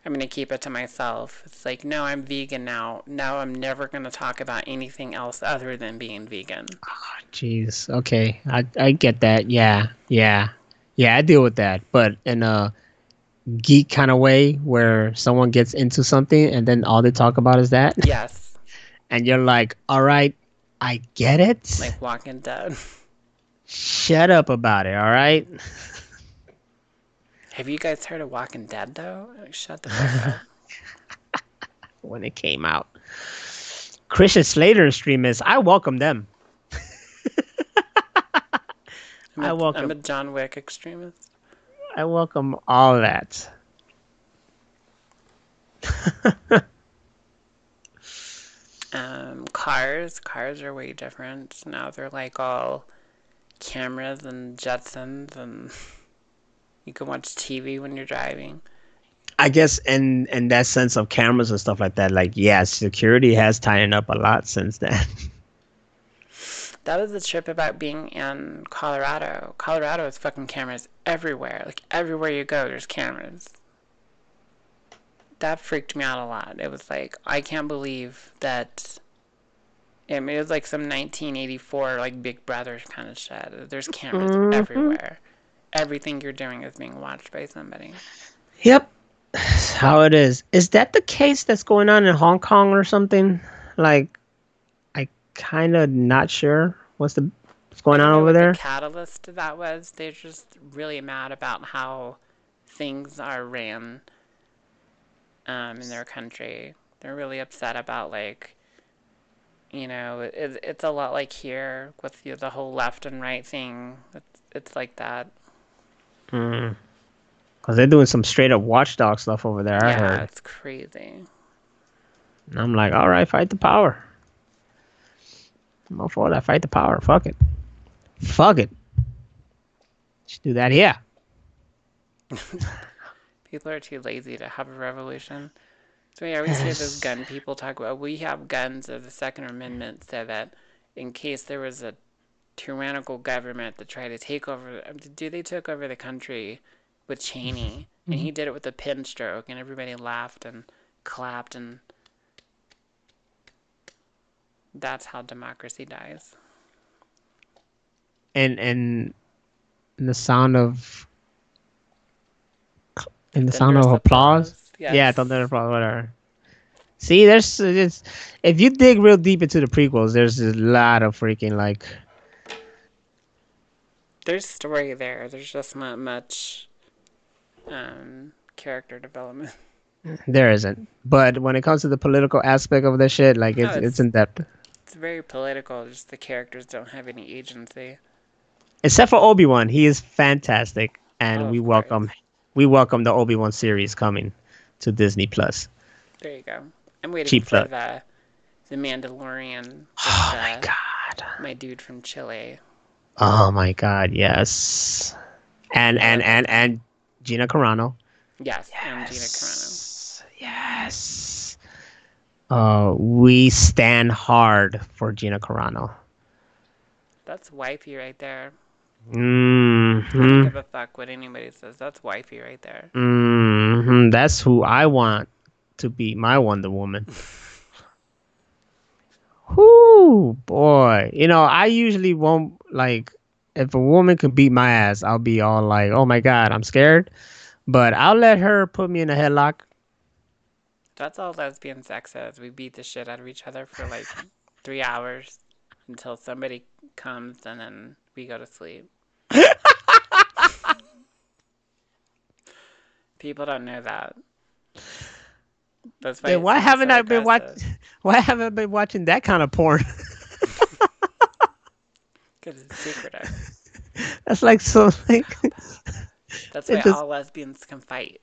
I'm going to keep it to myself. It's like, no, I'm vegan now. Now I'm never going to talk about anything else other than being vegan. Oh, jeez. Okay. I get that. Yeah. Yeah. Yeah, I deal with that. But in a geek kind of way where someone gets into something and then all they talk about is that. Yes. And you're like, all right, I get it. Like Walking Dead. Shut up about it, all right? Have you guys heard of Walking Dead, though? Shut the fuck up. When it came out. Christian Slater streamers, I welcome them. I'm a John Wick extremist. I welcome all that. Cars are way different now. They're like all cameras and Jetsons, and you can watch TV when you're driving. I guess in that sense of cameras and stuff like that, like, yeah, security has tightened up a lot since then. That was the trip about being in Colorado. Colorado is fucking cameras everywhere. Like, everywhere you go, there's cameras. That freaked me out a lot. It was like, I can't believe that. I mean, it was like some 1984, like, Big Brother kind of shit. There's cameras everywhere. Everything you're doing is being watched by somebody. Yep. That's how it is. Is that the case that's going on in Hong Kong or something? Like, kind of not sure what's going on over there. The catalyst to that was they're just really mad about how things are ran in their country. They're really upset about, like, you know, it's a lot like here with the whole left and right thing. It's like that. Because they're doing some straight up watchdog stuff over there. Yeah, I heard. It's crazy. And I'm like, all right, fight the power. I'm for that. Fight the power. Fuck it. Fuck it. Just do that here. People are too lazy to have a revolution. So we always hear those gun people talk about, we have guns of the Second Amendment so that in case there was a tyrannical government that tried to take over. They took over the country with Cheney. And he did it with a pen stroke. And everybody laughed and clapped and... That's how democracy dies. And the sound of applause. Yes. Yeah, thunder and applause, whatever. See, if you dig real deep into the prequels, there's a lot of freaking, like, there's story there. There's just not much character development. There isn't. But when it comes to the political aspect of this shit, like, no, it's in depth. It's very political. Just the characters don't have any agency. Except for Obi-Wan, he is fantastic, and we welcome the Obi-Wan series coming to Disney Plus. There you go. I'm waiting for the Mandalorian. With, oh my god! My dude from Chile. Oh my god! Yes. And Gina Carano. Yes. And Gina Carano. Yes. We stand hard for Gina Carano. That's wifey right there. Mm-hmm. I don't give a fuck what anybody says. That's wifey right there. Mm-hmm. That's who I want to be my Wonder Woman. Whoo, boy. You know, I usually won't, like, if a woman can beat my ass, I'll be all like, oh my god, I'm scared. But I'll let her put me in a headlock. That's all lesbian sex is. We beat the shit out of each other for like 3 hours. Until somebody comes and then we go to sleep. People don't know that. That's why. Dude, why haven't I been watching that kind of porn? Because it's secretive. That's like so. Like, that's why all lesbians can fight.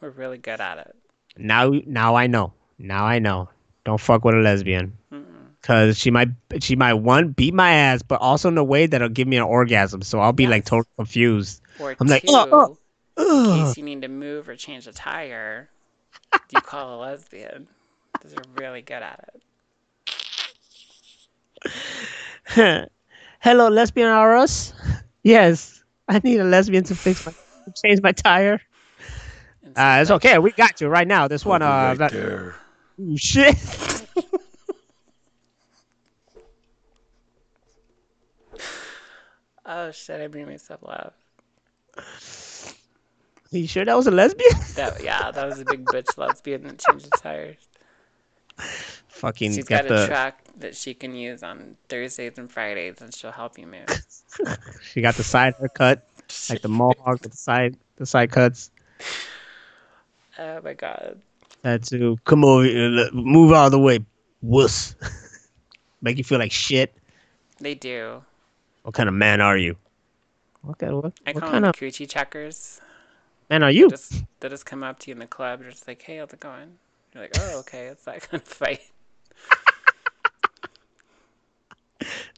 We're really good at it. Now I know. Don't fuck with a lesbian, because she might beat my ass, but also in a way that'll give me an orgasm. So I'll be like totally confused. Or I'm like, in case you need to move or change a tire, you call a lesbian. Because they're really good at it. Hello, lesbian Aros. Yes, I need a lesbian to change my tire. It's okay. We got you right now. This one, right there. Ooh, shit. Oh, shit. I made myself laugh. Are you sure that was a lesbian? That was a big bitch lesbian that changed the tires. Fucking she's got a truck that she can use on Thursdays and Fridays, and she'll help you move. She got the side haircut, like the mohawk with the side cuts. Oh, my God. To come over, move out of the way, wuss. Make you feel like shit. They do. What kind of man are you? Okay, what call them coochie checkers. Man, are you? They just come up to you in the club. They're just like, hey, how's it going? You're like, oh, okay, it's that kind of fight.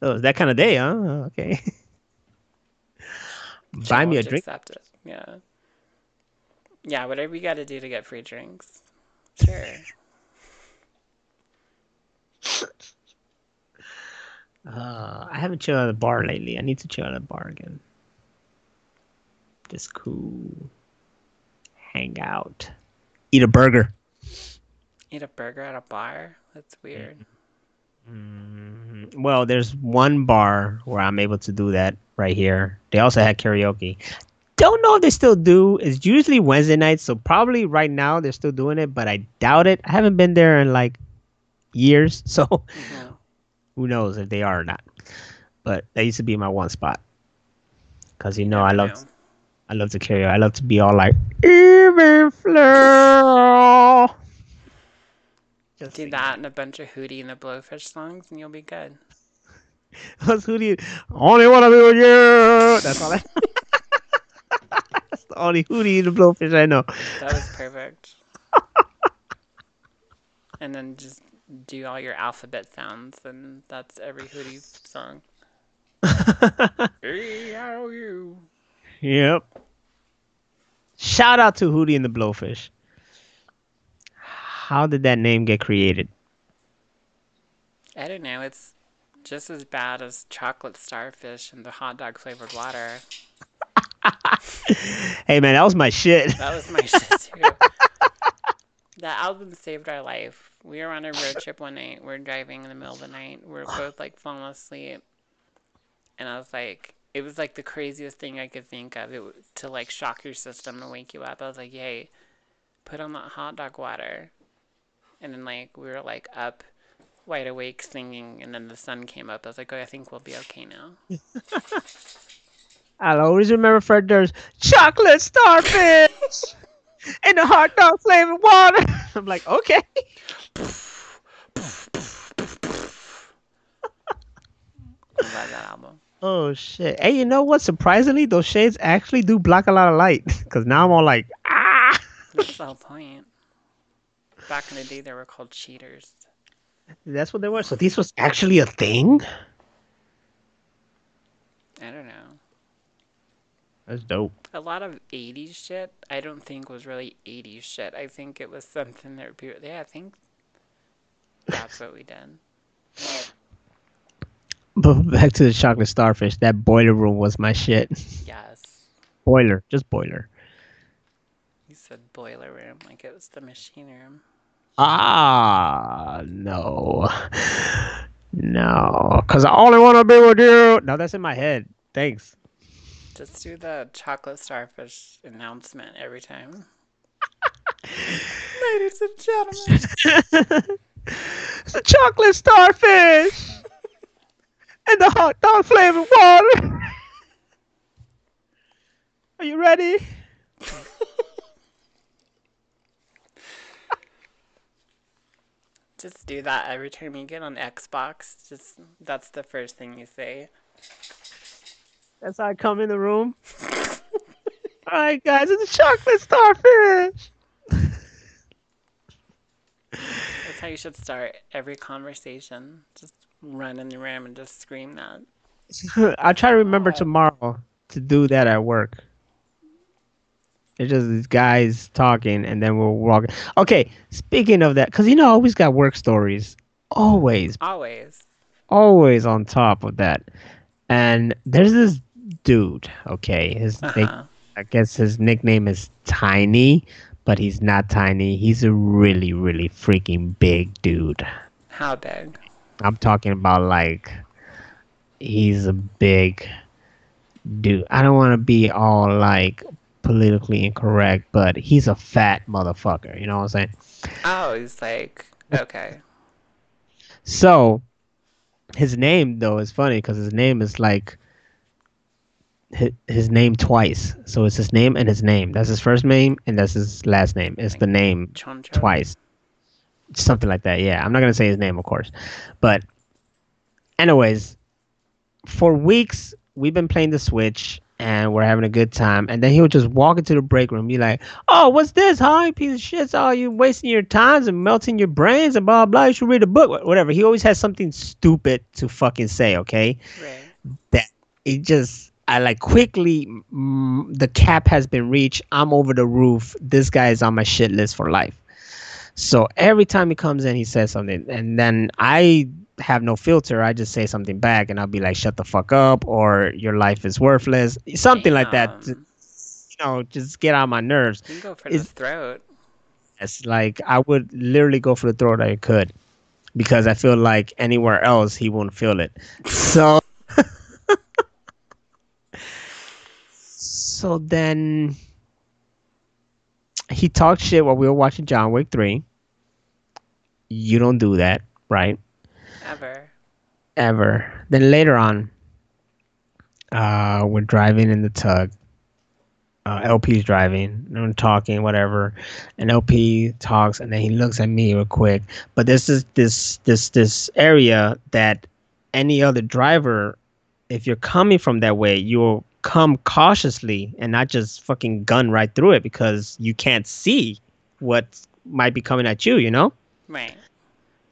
Oh, it's that kind of day, huh? Oh, okay. Buy me a drink. Accept it. Yeah. Yeah, whatever you got to do to get free drinks. Sure. I haven't chilled at a bar lately. I need to chill at a bar again. Just cool. Hang out. Eat a burger. Eat a burger at a bar? That's weird. Mm-hmm. Well, there's one bar where I'm able to do that right here. They also had karaoke. Don't know if they still do. It's usually Wednesday nights, so probably right now they're still doing it, but I doubt it. I haven't been there in like years, so who knows if they are or not. But that used to be my one spot, because I love to carry. I love to be all like even flow. Just do that and a bunch of Hootie and the Blowfish songs, and you'll be good. What's Hootie? Only wanna be with you. That's all. That's the only Hootie the Blowfish I know. That was perfect. And then just do all your alphabet sounds, and that's every Hootie song. E-I-O-U. Yep. Shout out to Hootie and the Blowfish. How did that name get created? I don't know. It's just as bad as chocolate starfish and the hot dog flavored water. Hey man, that was my shit. That was my shit too. That album saved our life. We were on a road trip one night. We're driving in the middle of the night. We're both like falling asleep, and I was like, it was like the craziest thing I could think of. It was to like shock your system and wake you up. I was like, yay, put on that hot dog water, and then like we were like up, wide awake, singing, and then the sun came up. I was like, oh, I think we'll be okay now. I'll always remember Fred Durst's chocolate starfish. and the hot dog flavored water. I'm like, okay. Oh shit! Hey, you know what? Surprisingly, those shades actually do block a lot of light. Cause now I'm all like, ah. That's the whole point. Back in the day, they were called cheaters. That's what they were. So this was actually a thing. I don't know. That's dope. A lot of 80s shit, I don't think was really 80s shit. I think it was something that people... Yeah, I think that's what we did. But back to the chocolate starfish. That boiler room was my shit. Yes. Boiler. Just boiler. You said boiler room like it was the machine room. Ah, no. No. Because I only want to be with you. Now that's in my head. Thanks. Just do the chocolate starfish announcement every time. Ladies and gentlemen, it's the chocolate starfish and the hot dog flavored water. Are you ready? Just do that every time you get on Xbox. Just that's the first thing you say. That's how I come in the room. All right, guys, it's a chocolate starfish. That's how you should start every conversation. Just run in the room and just scream that. I'll try to remember tomorrow to do that at work. It's just these guys talking, and then we're walking. Okay, speaking of that, because, you know, I always got work stories. Always. Always. Always on top of that. And there's this dude, okay, I guess his nickname is Tiny, but he's not tiny. He's a really, really freaking big dude. How big? I'm talking about, like, he's a big dude. I don't want to be all, like, politically incorrect, but he's a fat motherfucker. You know what I'm saying? Oh, he's like, okay. So... his name, though, is funny because his name is like his name twice. So it's his name and his name. That's his first name and that's his last name. It's like the name twice. Something like that, yeah. I'm not going to say his name, of course. But anyways, for weeks, we've been playing the Switch and we're having a good time. And then he would just walk into the break room and be like, oh, what's this, huh? You piece of shit. Oh, you're wasting your time and melting your brains and blah, blah. You should read a book. Whatever. He always has something stupid to fucking say, okay? Right. That it just, I like quickly, the cap has been reached. I'm over the roof. This guy is on my shit list for life. So every time he comes in, he says something. And then I have no filter. I just say something back and I'll be like, shut the fuck up, or your life is worthless. Something like that. You know, just get on my nerves. You go for the throat. It's like I would literally go for the throat I could because I feel like anywhere else he won't feel it. So so then he talked shit while we were watching John Wick 3. You don't do that, right? Ever. Then later on, we're driving in the tug. LP's driving. I'm talking, whatever. And LP talks, and then he looks at me real quick. But this is this area that any other driver, if you're coming from that way, you'll come cautiously and not just fucking gun right through it because you can't see what might be coming at you, you know? Right.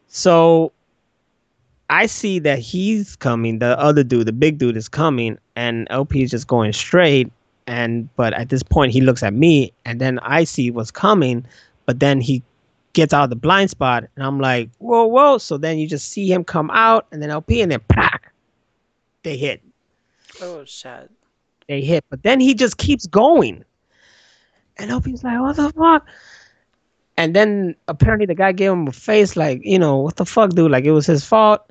So... I see that he's coming, the other dude, the big dude is coming, and LP is just going straight. But at this point, he looks at me, and then I see what's coming, but then he gets out of the blind spot, and I'm like, whoa, whoa. So then you just see him come out, and then LP, and then they hit. Oh, shit. They hit, but then he just keeps going. And LP's like, what the fuck? And then apparently the guy gave him a face like, you know, what the fuck, dude? Like, it was his fault.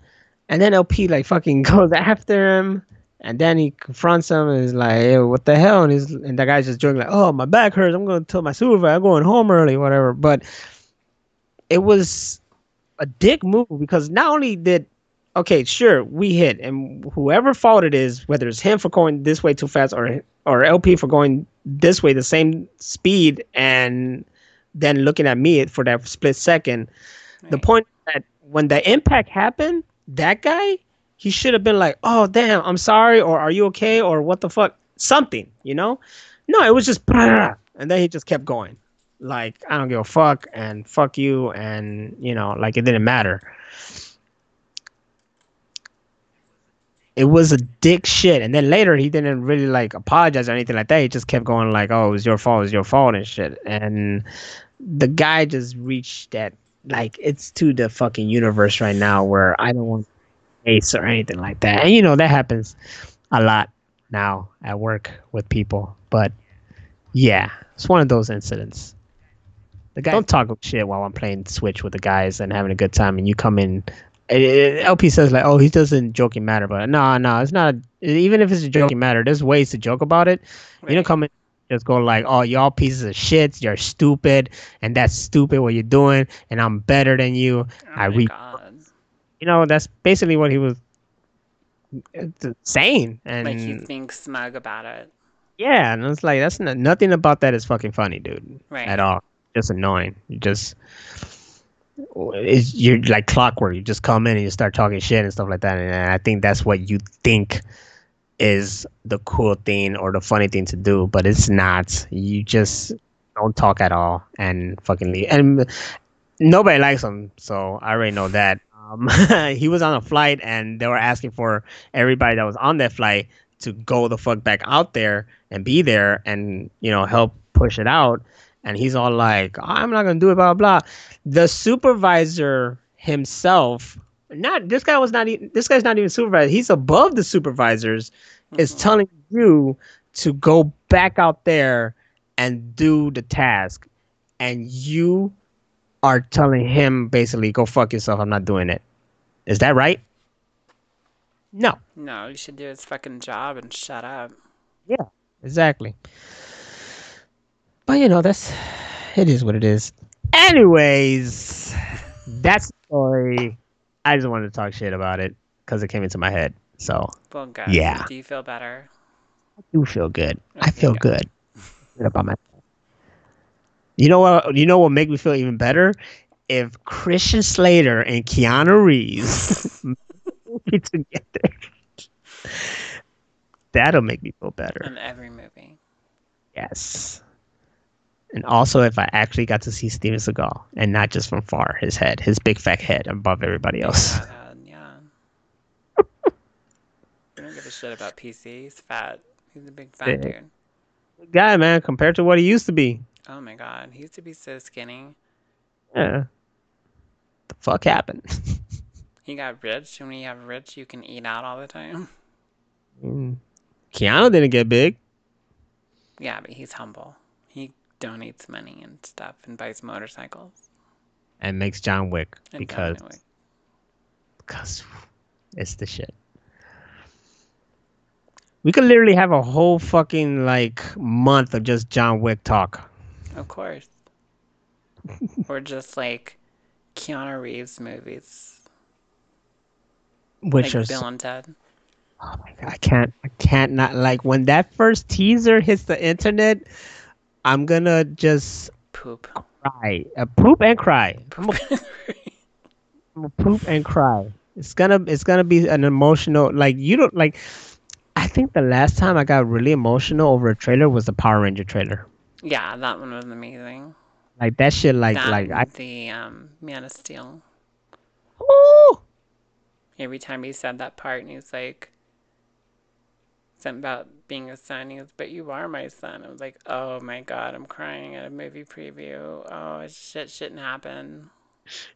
And then LP, like, fucking goes after him. And then he confronts him and is like, hey, what the hell? And the guy's just joking, like, oh, my back hurts. I'm going to tell my supervisor I'm going home early, whatever. But it was a dick move because not only did, okay, sure, we hit. And whoever fault it is, whether it's him for going this way too fast or LP for going this way, the same speed, and then looking at me for that split second. Right. The point is that when the impact happened, that guy, he should have been like, oh, damn, I'm sorry, or are you okay, or what the fuck, something, you know? No, it was just, and then he just kept going. Like, I don't give a fuck, and fuck you, and, you know, like, it didn't matter. It was a dick shit. And then later, he didn't really, like, apologize or anything like that. He just kept going like, oh, it was your fault, and shit. And the guy just reached that, like, it's to the fucking universe right now where I don't want ace or anything like that. And, you know, that happens a lot now at work with people. But, yeah, it's one of those incidents. The guy, don't talk shit while I'm playing Switch with the guys and having a good time, and you come in. LP says, like, oh, he doesn't joking matter, but no, it's not. Even if it's a joking matter, there's ways to joke about it. Right. You don't come in and just go like, oh, y'all pieces of shit, you're stupid, and that's stupid what you're doing, and I'm better than you. Oh, you know, that's basically what he was saying. And like, he's being smug about it. Yeah, and it's like, that's nothing about that is fucking funny, dude. Right. At all. Just annoying. You just, you're like clockwork. You just come in and you start talking shit and stuff like that. And I think that's what you think is the cool thing or the funny thing to do, but it's not. You just don't talk at all and fucking leave. And nobody likes him, so I already know that. He was on a flight, and they were asking for everybody that was on that flight to go the fuck back out there and be there and, you know, help push it out. And he's all like, I'm not going to do it, blah, blah, blah. The supervisor himself, this guy's not even supervisor. He's above the supervisors, is telling you to go back out there and do the task. And you are telling him basically, go fuck yourself. I'm not doing it. Is that right? No. No, you should do his fucking job and shut up. Yeah, exactly. But, you know, it is what it is. Anyways, that's the story. I just wanted to talk shit about it because it came into my head. So, well, good. Yeah. Do you feel better? I do feel good. Okay, I feel good. Good about myself. You know what make me feel even better? If Christian Slater and Keanu Reeves movie together. That'll make me feel better. In every movie. Yes. And also, if I actually got to see Steven Seagal, and not just from far, his head, his big fat head above everybody else. Yeah. I don't give a shit about PC. He's fat. He's a big fat dude. Good guy, man, compared to what he used to be. Oh my god, he used to be so skinny. Yeah. The fuck happened? He got rich, and when you have rich, you can eat out all the time. Keanu didn't get big. Yeah, but he's humble. He donates money and stuff and buys motorcycles and makes John Wick because it's the shit. We could literally have a whole fucking like month of just John Wick talk. Of course. Or just like Keanu Reeves movies, which like are Bill and Ted. Oh my god, I can't not like when that first teaser hits the internet. I'm gonna just poop. Cry. Poop and cry. I'm gonna poop and cry. It's gonna be an emotional, like, you don't like. I think the last time I got really emotional over a trailer was the Power Ranger trailer. Yeah, that one was amazing. Like that shit, the Man of Steel. Ooh! Every time he said that part, and he's like, something about being a son. He goes, but you are my son. I was like, oh my god, I'm crying at a movie preview. Oh, shit shouldn't happen.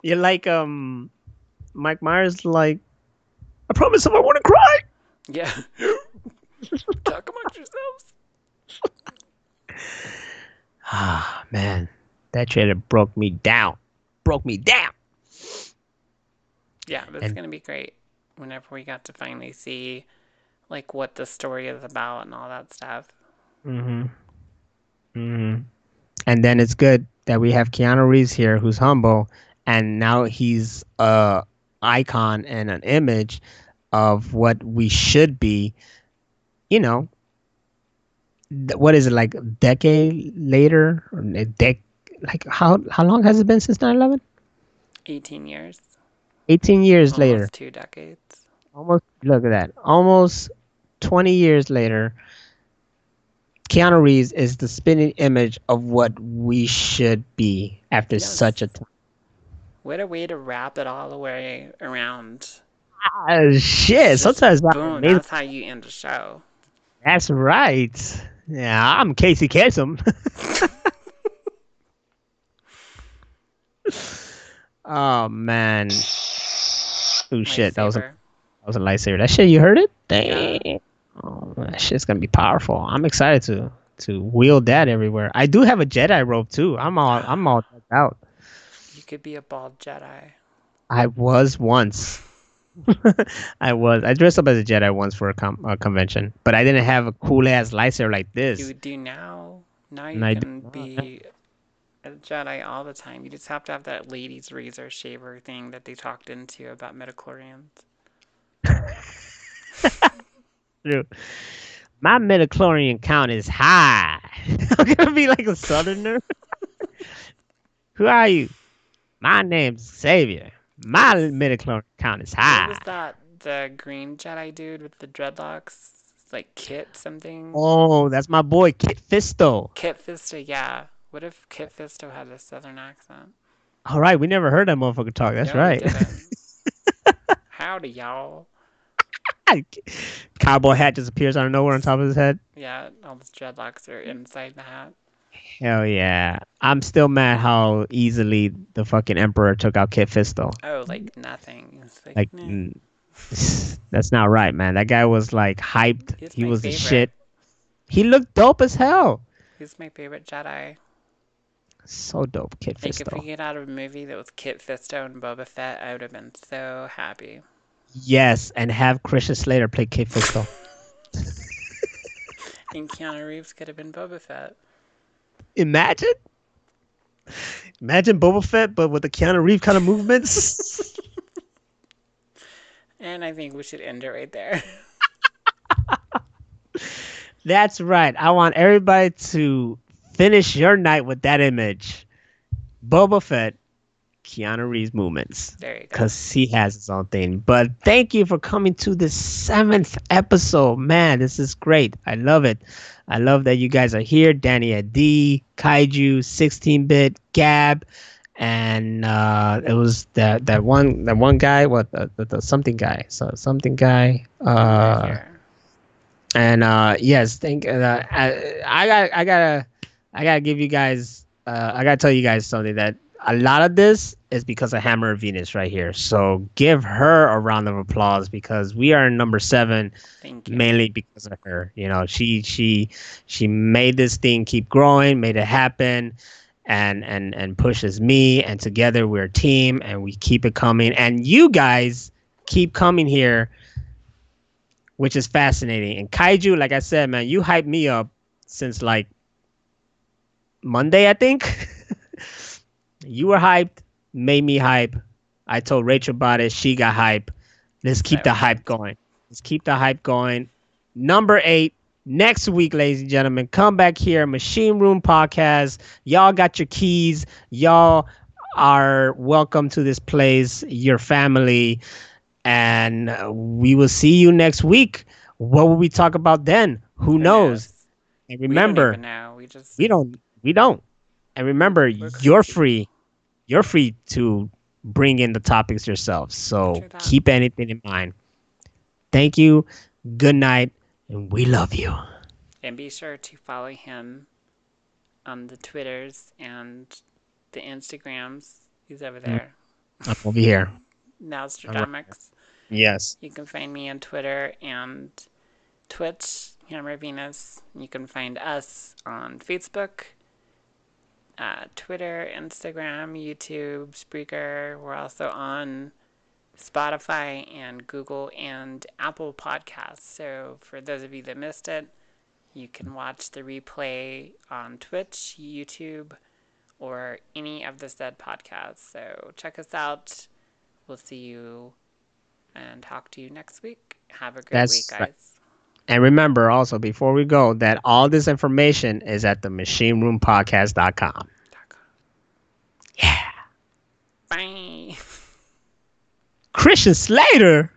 You're like, Mike Myers, like, I promise if I want to cry. Yeah. Talk amongst yourselves. Ah, man. That trailer broke me down. Yeah, but it's going to be great whenever we got to finally see like what the story is about and all that stuff. And then it's good that we have Keanu Reeves here, who's humble, and now he's an icon and an image of what we should be, you know, what is it, like a decade later? Or a like how long has it been since 9/11? 18 years. 18 years almost later. 2 decades. Almost, look at that. Almost 20 years later, Keanu Reeves is the spinning image of what we should be after such a time. What a way to wrap it all the way around. Shit, just sometimes boom, that's how you end the show. That's right. Yeah, I'm Casey Kasem. Oh man. Oh shit, that was a lightsaber. That shit, you heard it? Dang. Yeah. Oh, that shit's gonna be powerful. I'm excited to wield that everywhere. I do have a Jedi robe too. I'm all decked out. You could be a bald Jedi. I was once. I dressed up as a Jedi once for a convention, but I didn't have a cool ass lightsaber like this. You do now. Now you can be a Jedi all the time. You just have to have that lady's razor shaver thing that they talked into about midichlorians. True. My midichlorian count is high. I'm gonna be like a southerner. Who are you? My name's Xavier. My midichlorian count is high. What was that? The green Jedi dude with the dreadlocks? Like Kit something? Oh, that's my boy, Kit Fisto. Kit Fisto, yeah. What if Kit Fisto had a southern accent? All right, we never heard that motherfucker talk. That's right. Howdy, y'all. Cowboy hat just appears out of nowhere on top of his head. Yeah, all his dreadlocks are inside the hat. Hell yeah. I'm still mad how easily the fucking Emperor took out Kit Fisto. Oh, like nothing. It's like that's not right, man. That guy was like hyped. He was the shit. He looked dope as hell. He's my favorite Jedi. So dope, Kit Fisto. Like if we get out of a movie that was Kit Fisto and Boba Fett, I would have been so happy. Yes, and have Christian Slater play Kit Fisto. And Keanu Reeves could have been Boba Fett. Imagine Boba Fett, but with the Keanu Reeves kind of movements. And I think we should end it right there. That's right. I want everybody to finish your night with that image. Boba Fett, Keanu Reeves movements. There you go. Because he has his own thing. But thank you for coming to the 7th episode. Man, this is great. I love it. I love that you guys are here. Danny at D, Kaiju, 16-bit, Gab, and it was that one guy, what the something guy. So something guy. And yes, thank. I gotta give you guys. I gotta tell you guys something that. A lot of this is because of Hammer of Venus right here. So give her a round of applause because we are in number 7 mainly because of her. You know, she made this thing keep growing, made it happen, and pushes me, and together we're a team and we keep it coming. And you guys keep coming here, which is fascinating. And Kaiju, like I said, man, you hyped me up since like Monday, I think. You were hyped, made me hype. I told Rachel about it. She got hype. Let's keep the hype going. Let's keep the hype going. Number 8, next week, ladies and gentlemen, come back here. Machine Room Podcast. Y'all got your keys. Y'all are welcome to this place, your family. And we will see you next week. What will we talk about then? Who knows? And remember, we don't. And remember, you're free to bring in the topics yourself. So keep anything in mind. Thank you. Good night. And we love you. And be sure to follow him on the Twitters and the Instagrams. He's over there. I'm over here. Nostradamus. Yes. You can find me on Twitter and Twitch, Hammer Venus. You can find us on Facebook. Twitter, Instagram, YouTube, Spreaker. We're also on Spotify and Google and Apple Podcasts. So for those of you that missed it, you can watch the replay on Twitch, YouTube, or any of the said podcasts. So check us out. We'll see you and talk to you next week. Have a great week, guys. Right. And remember also, before we go, that all this information is at the machineroompodcast.com. Yeah. Bye. Christian Slater.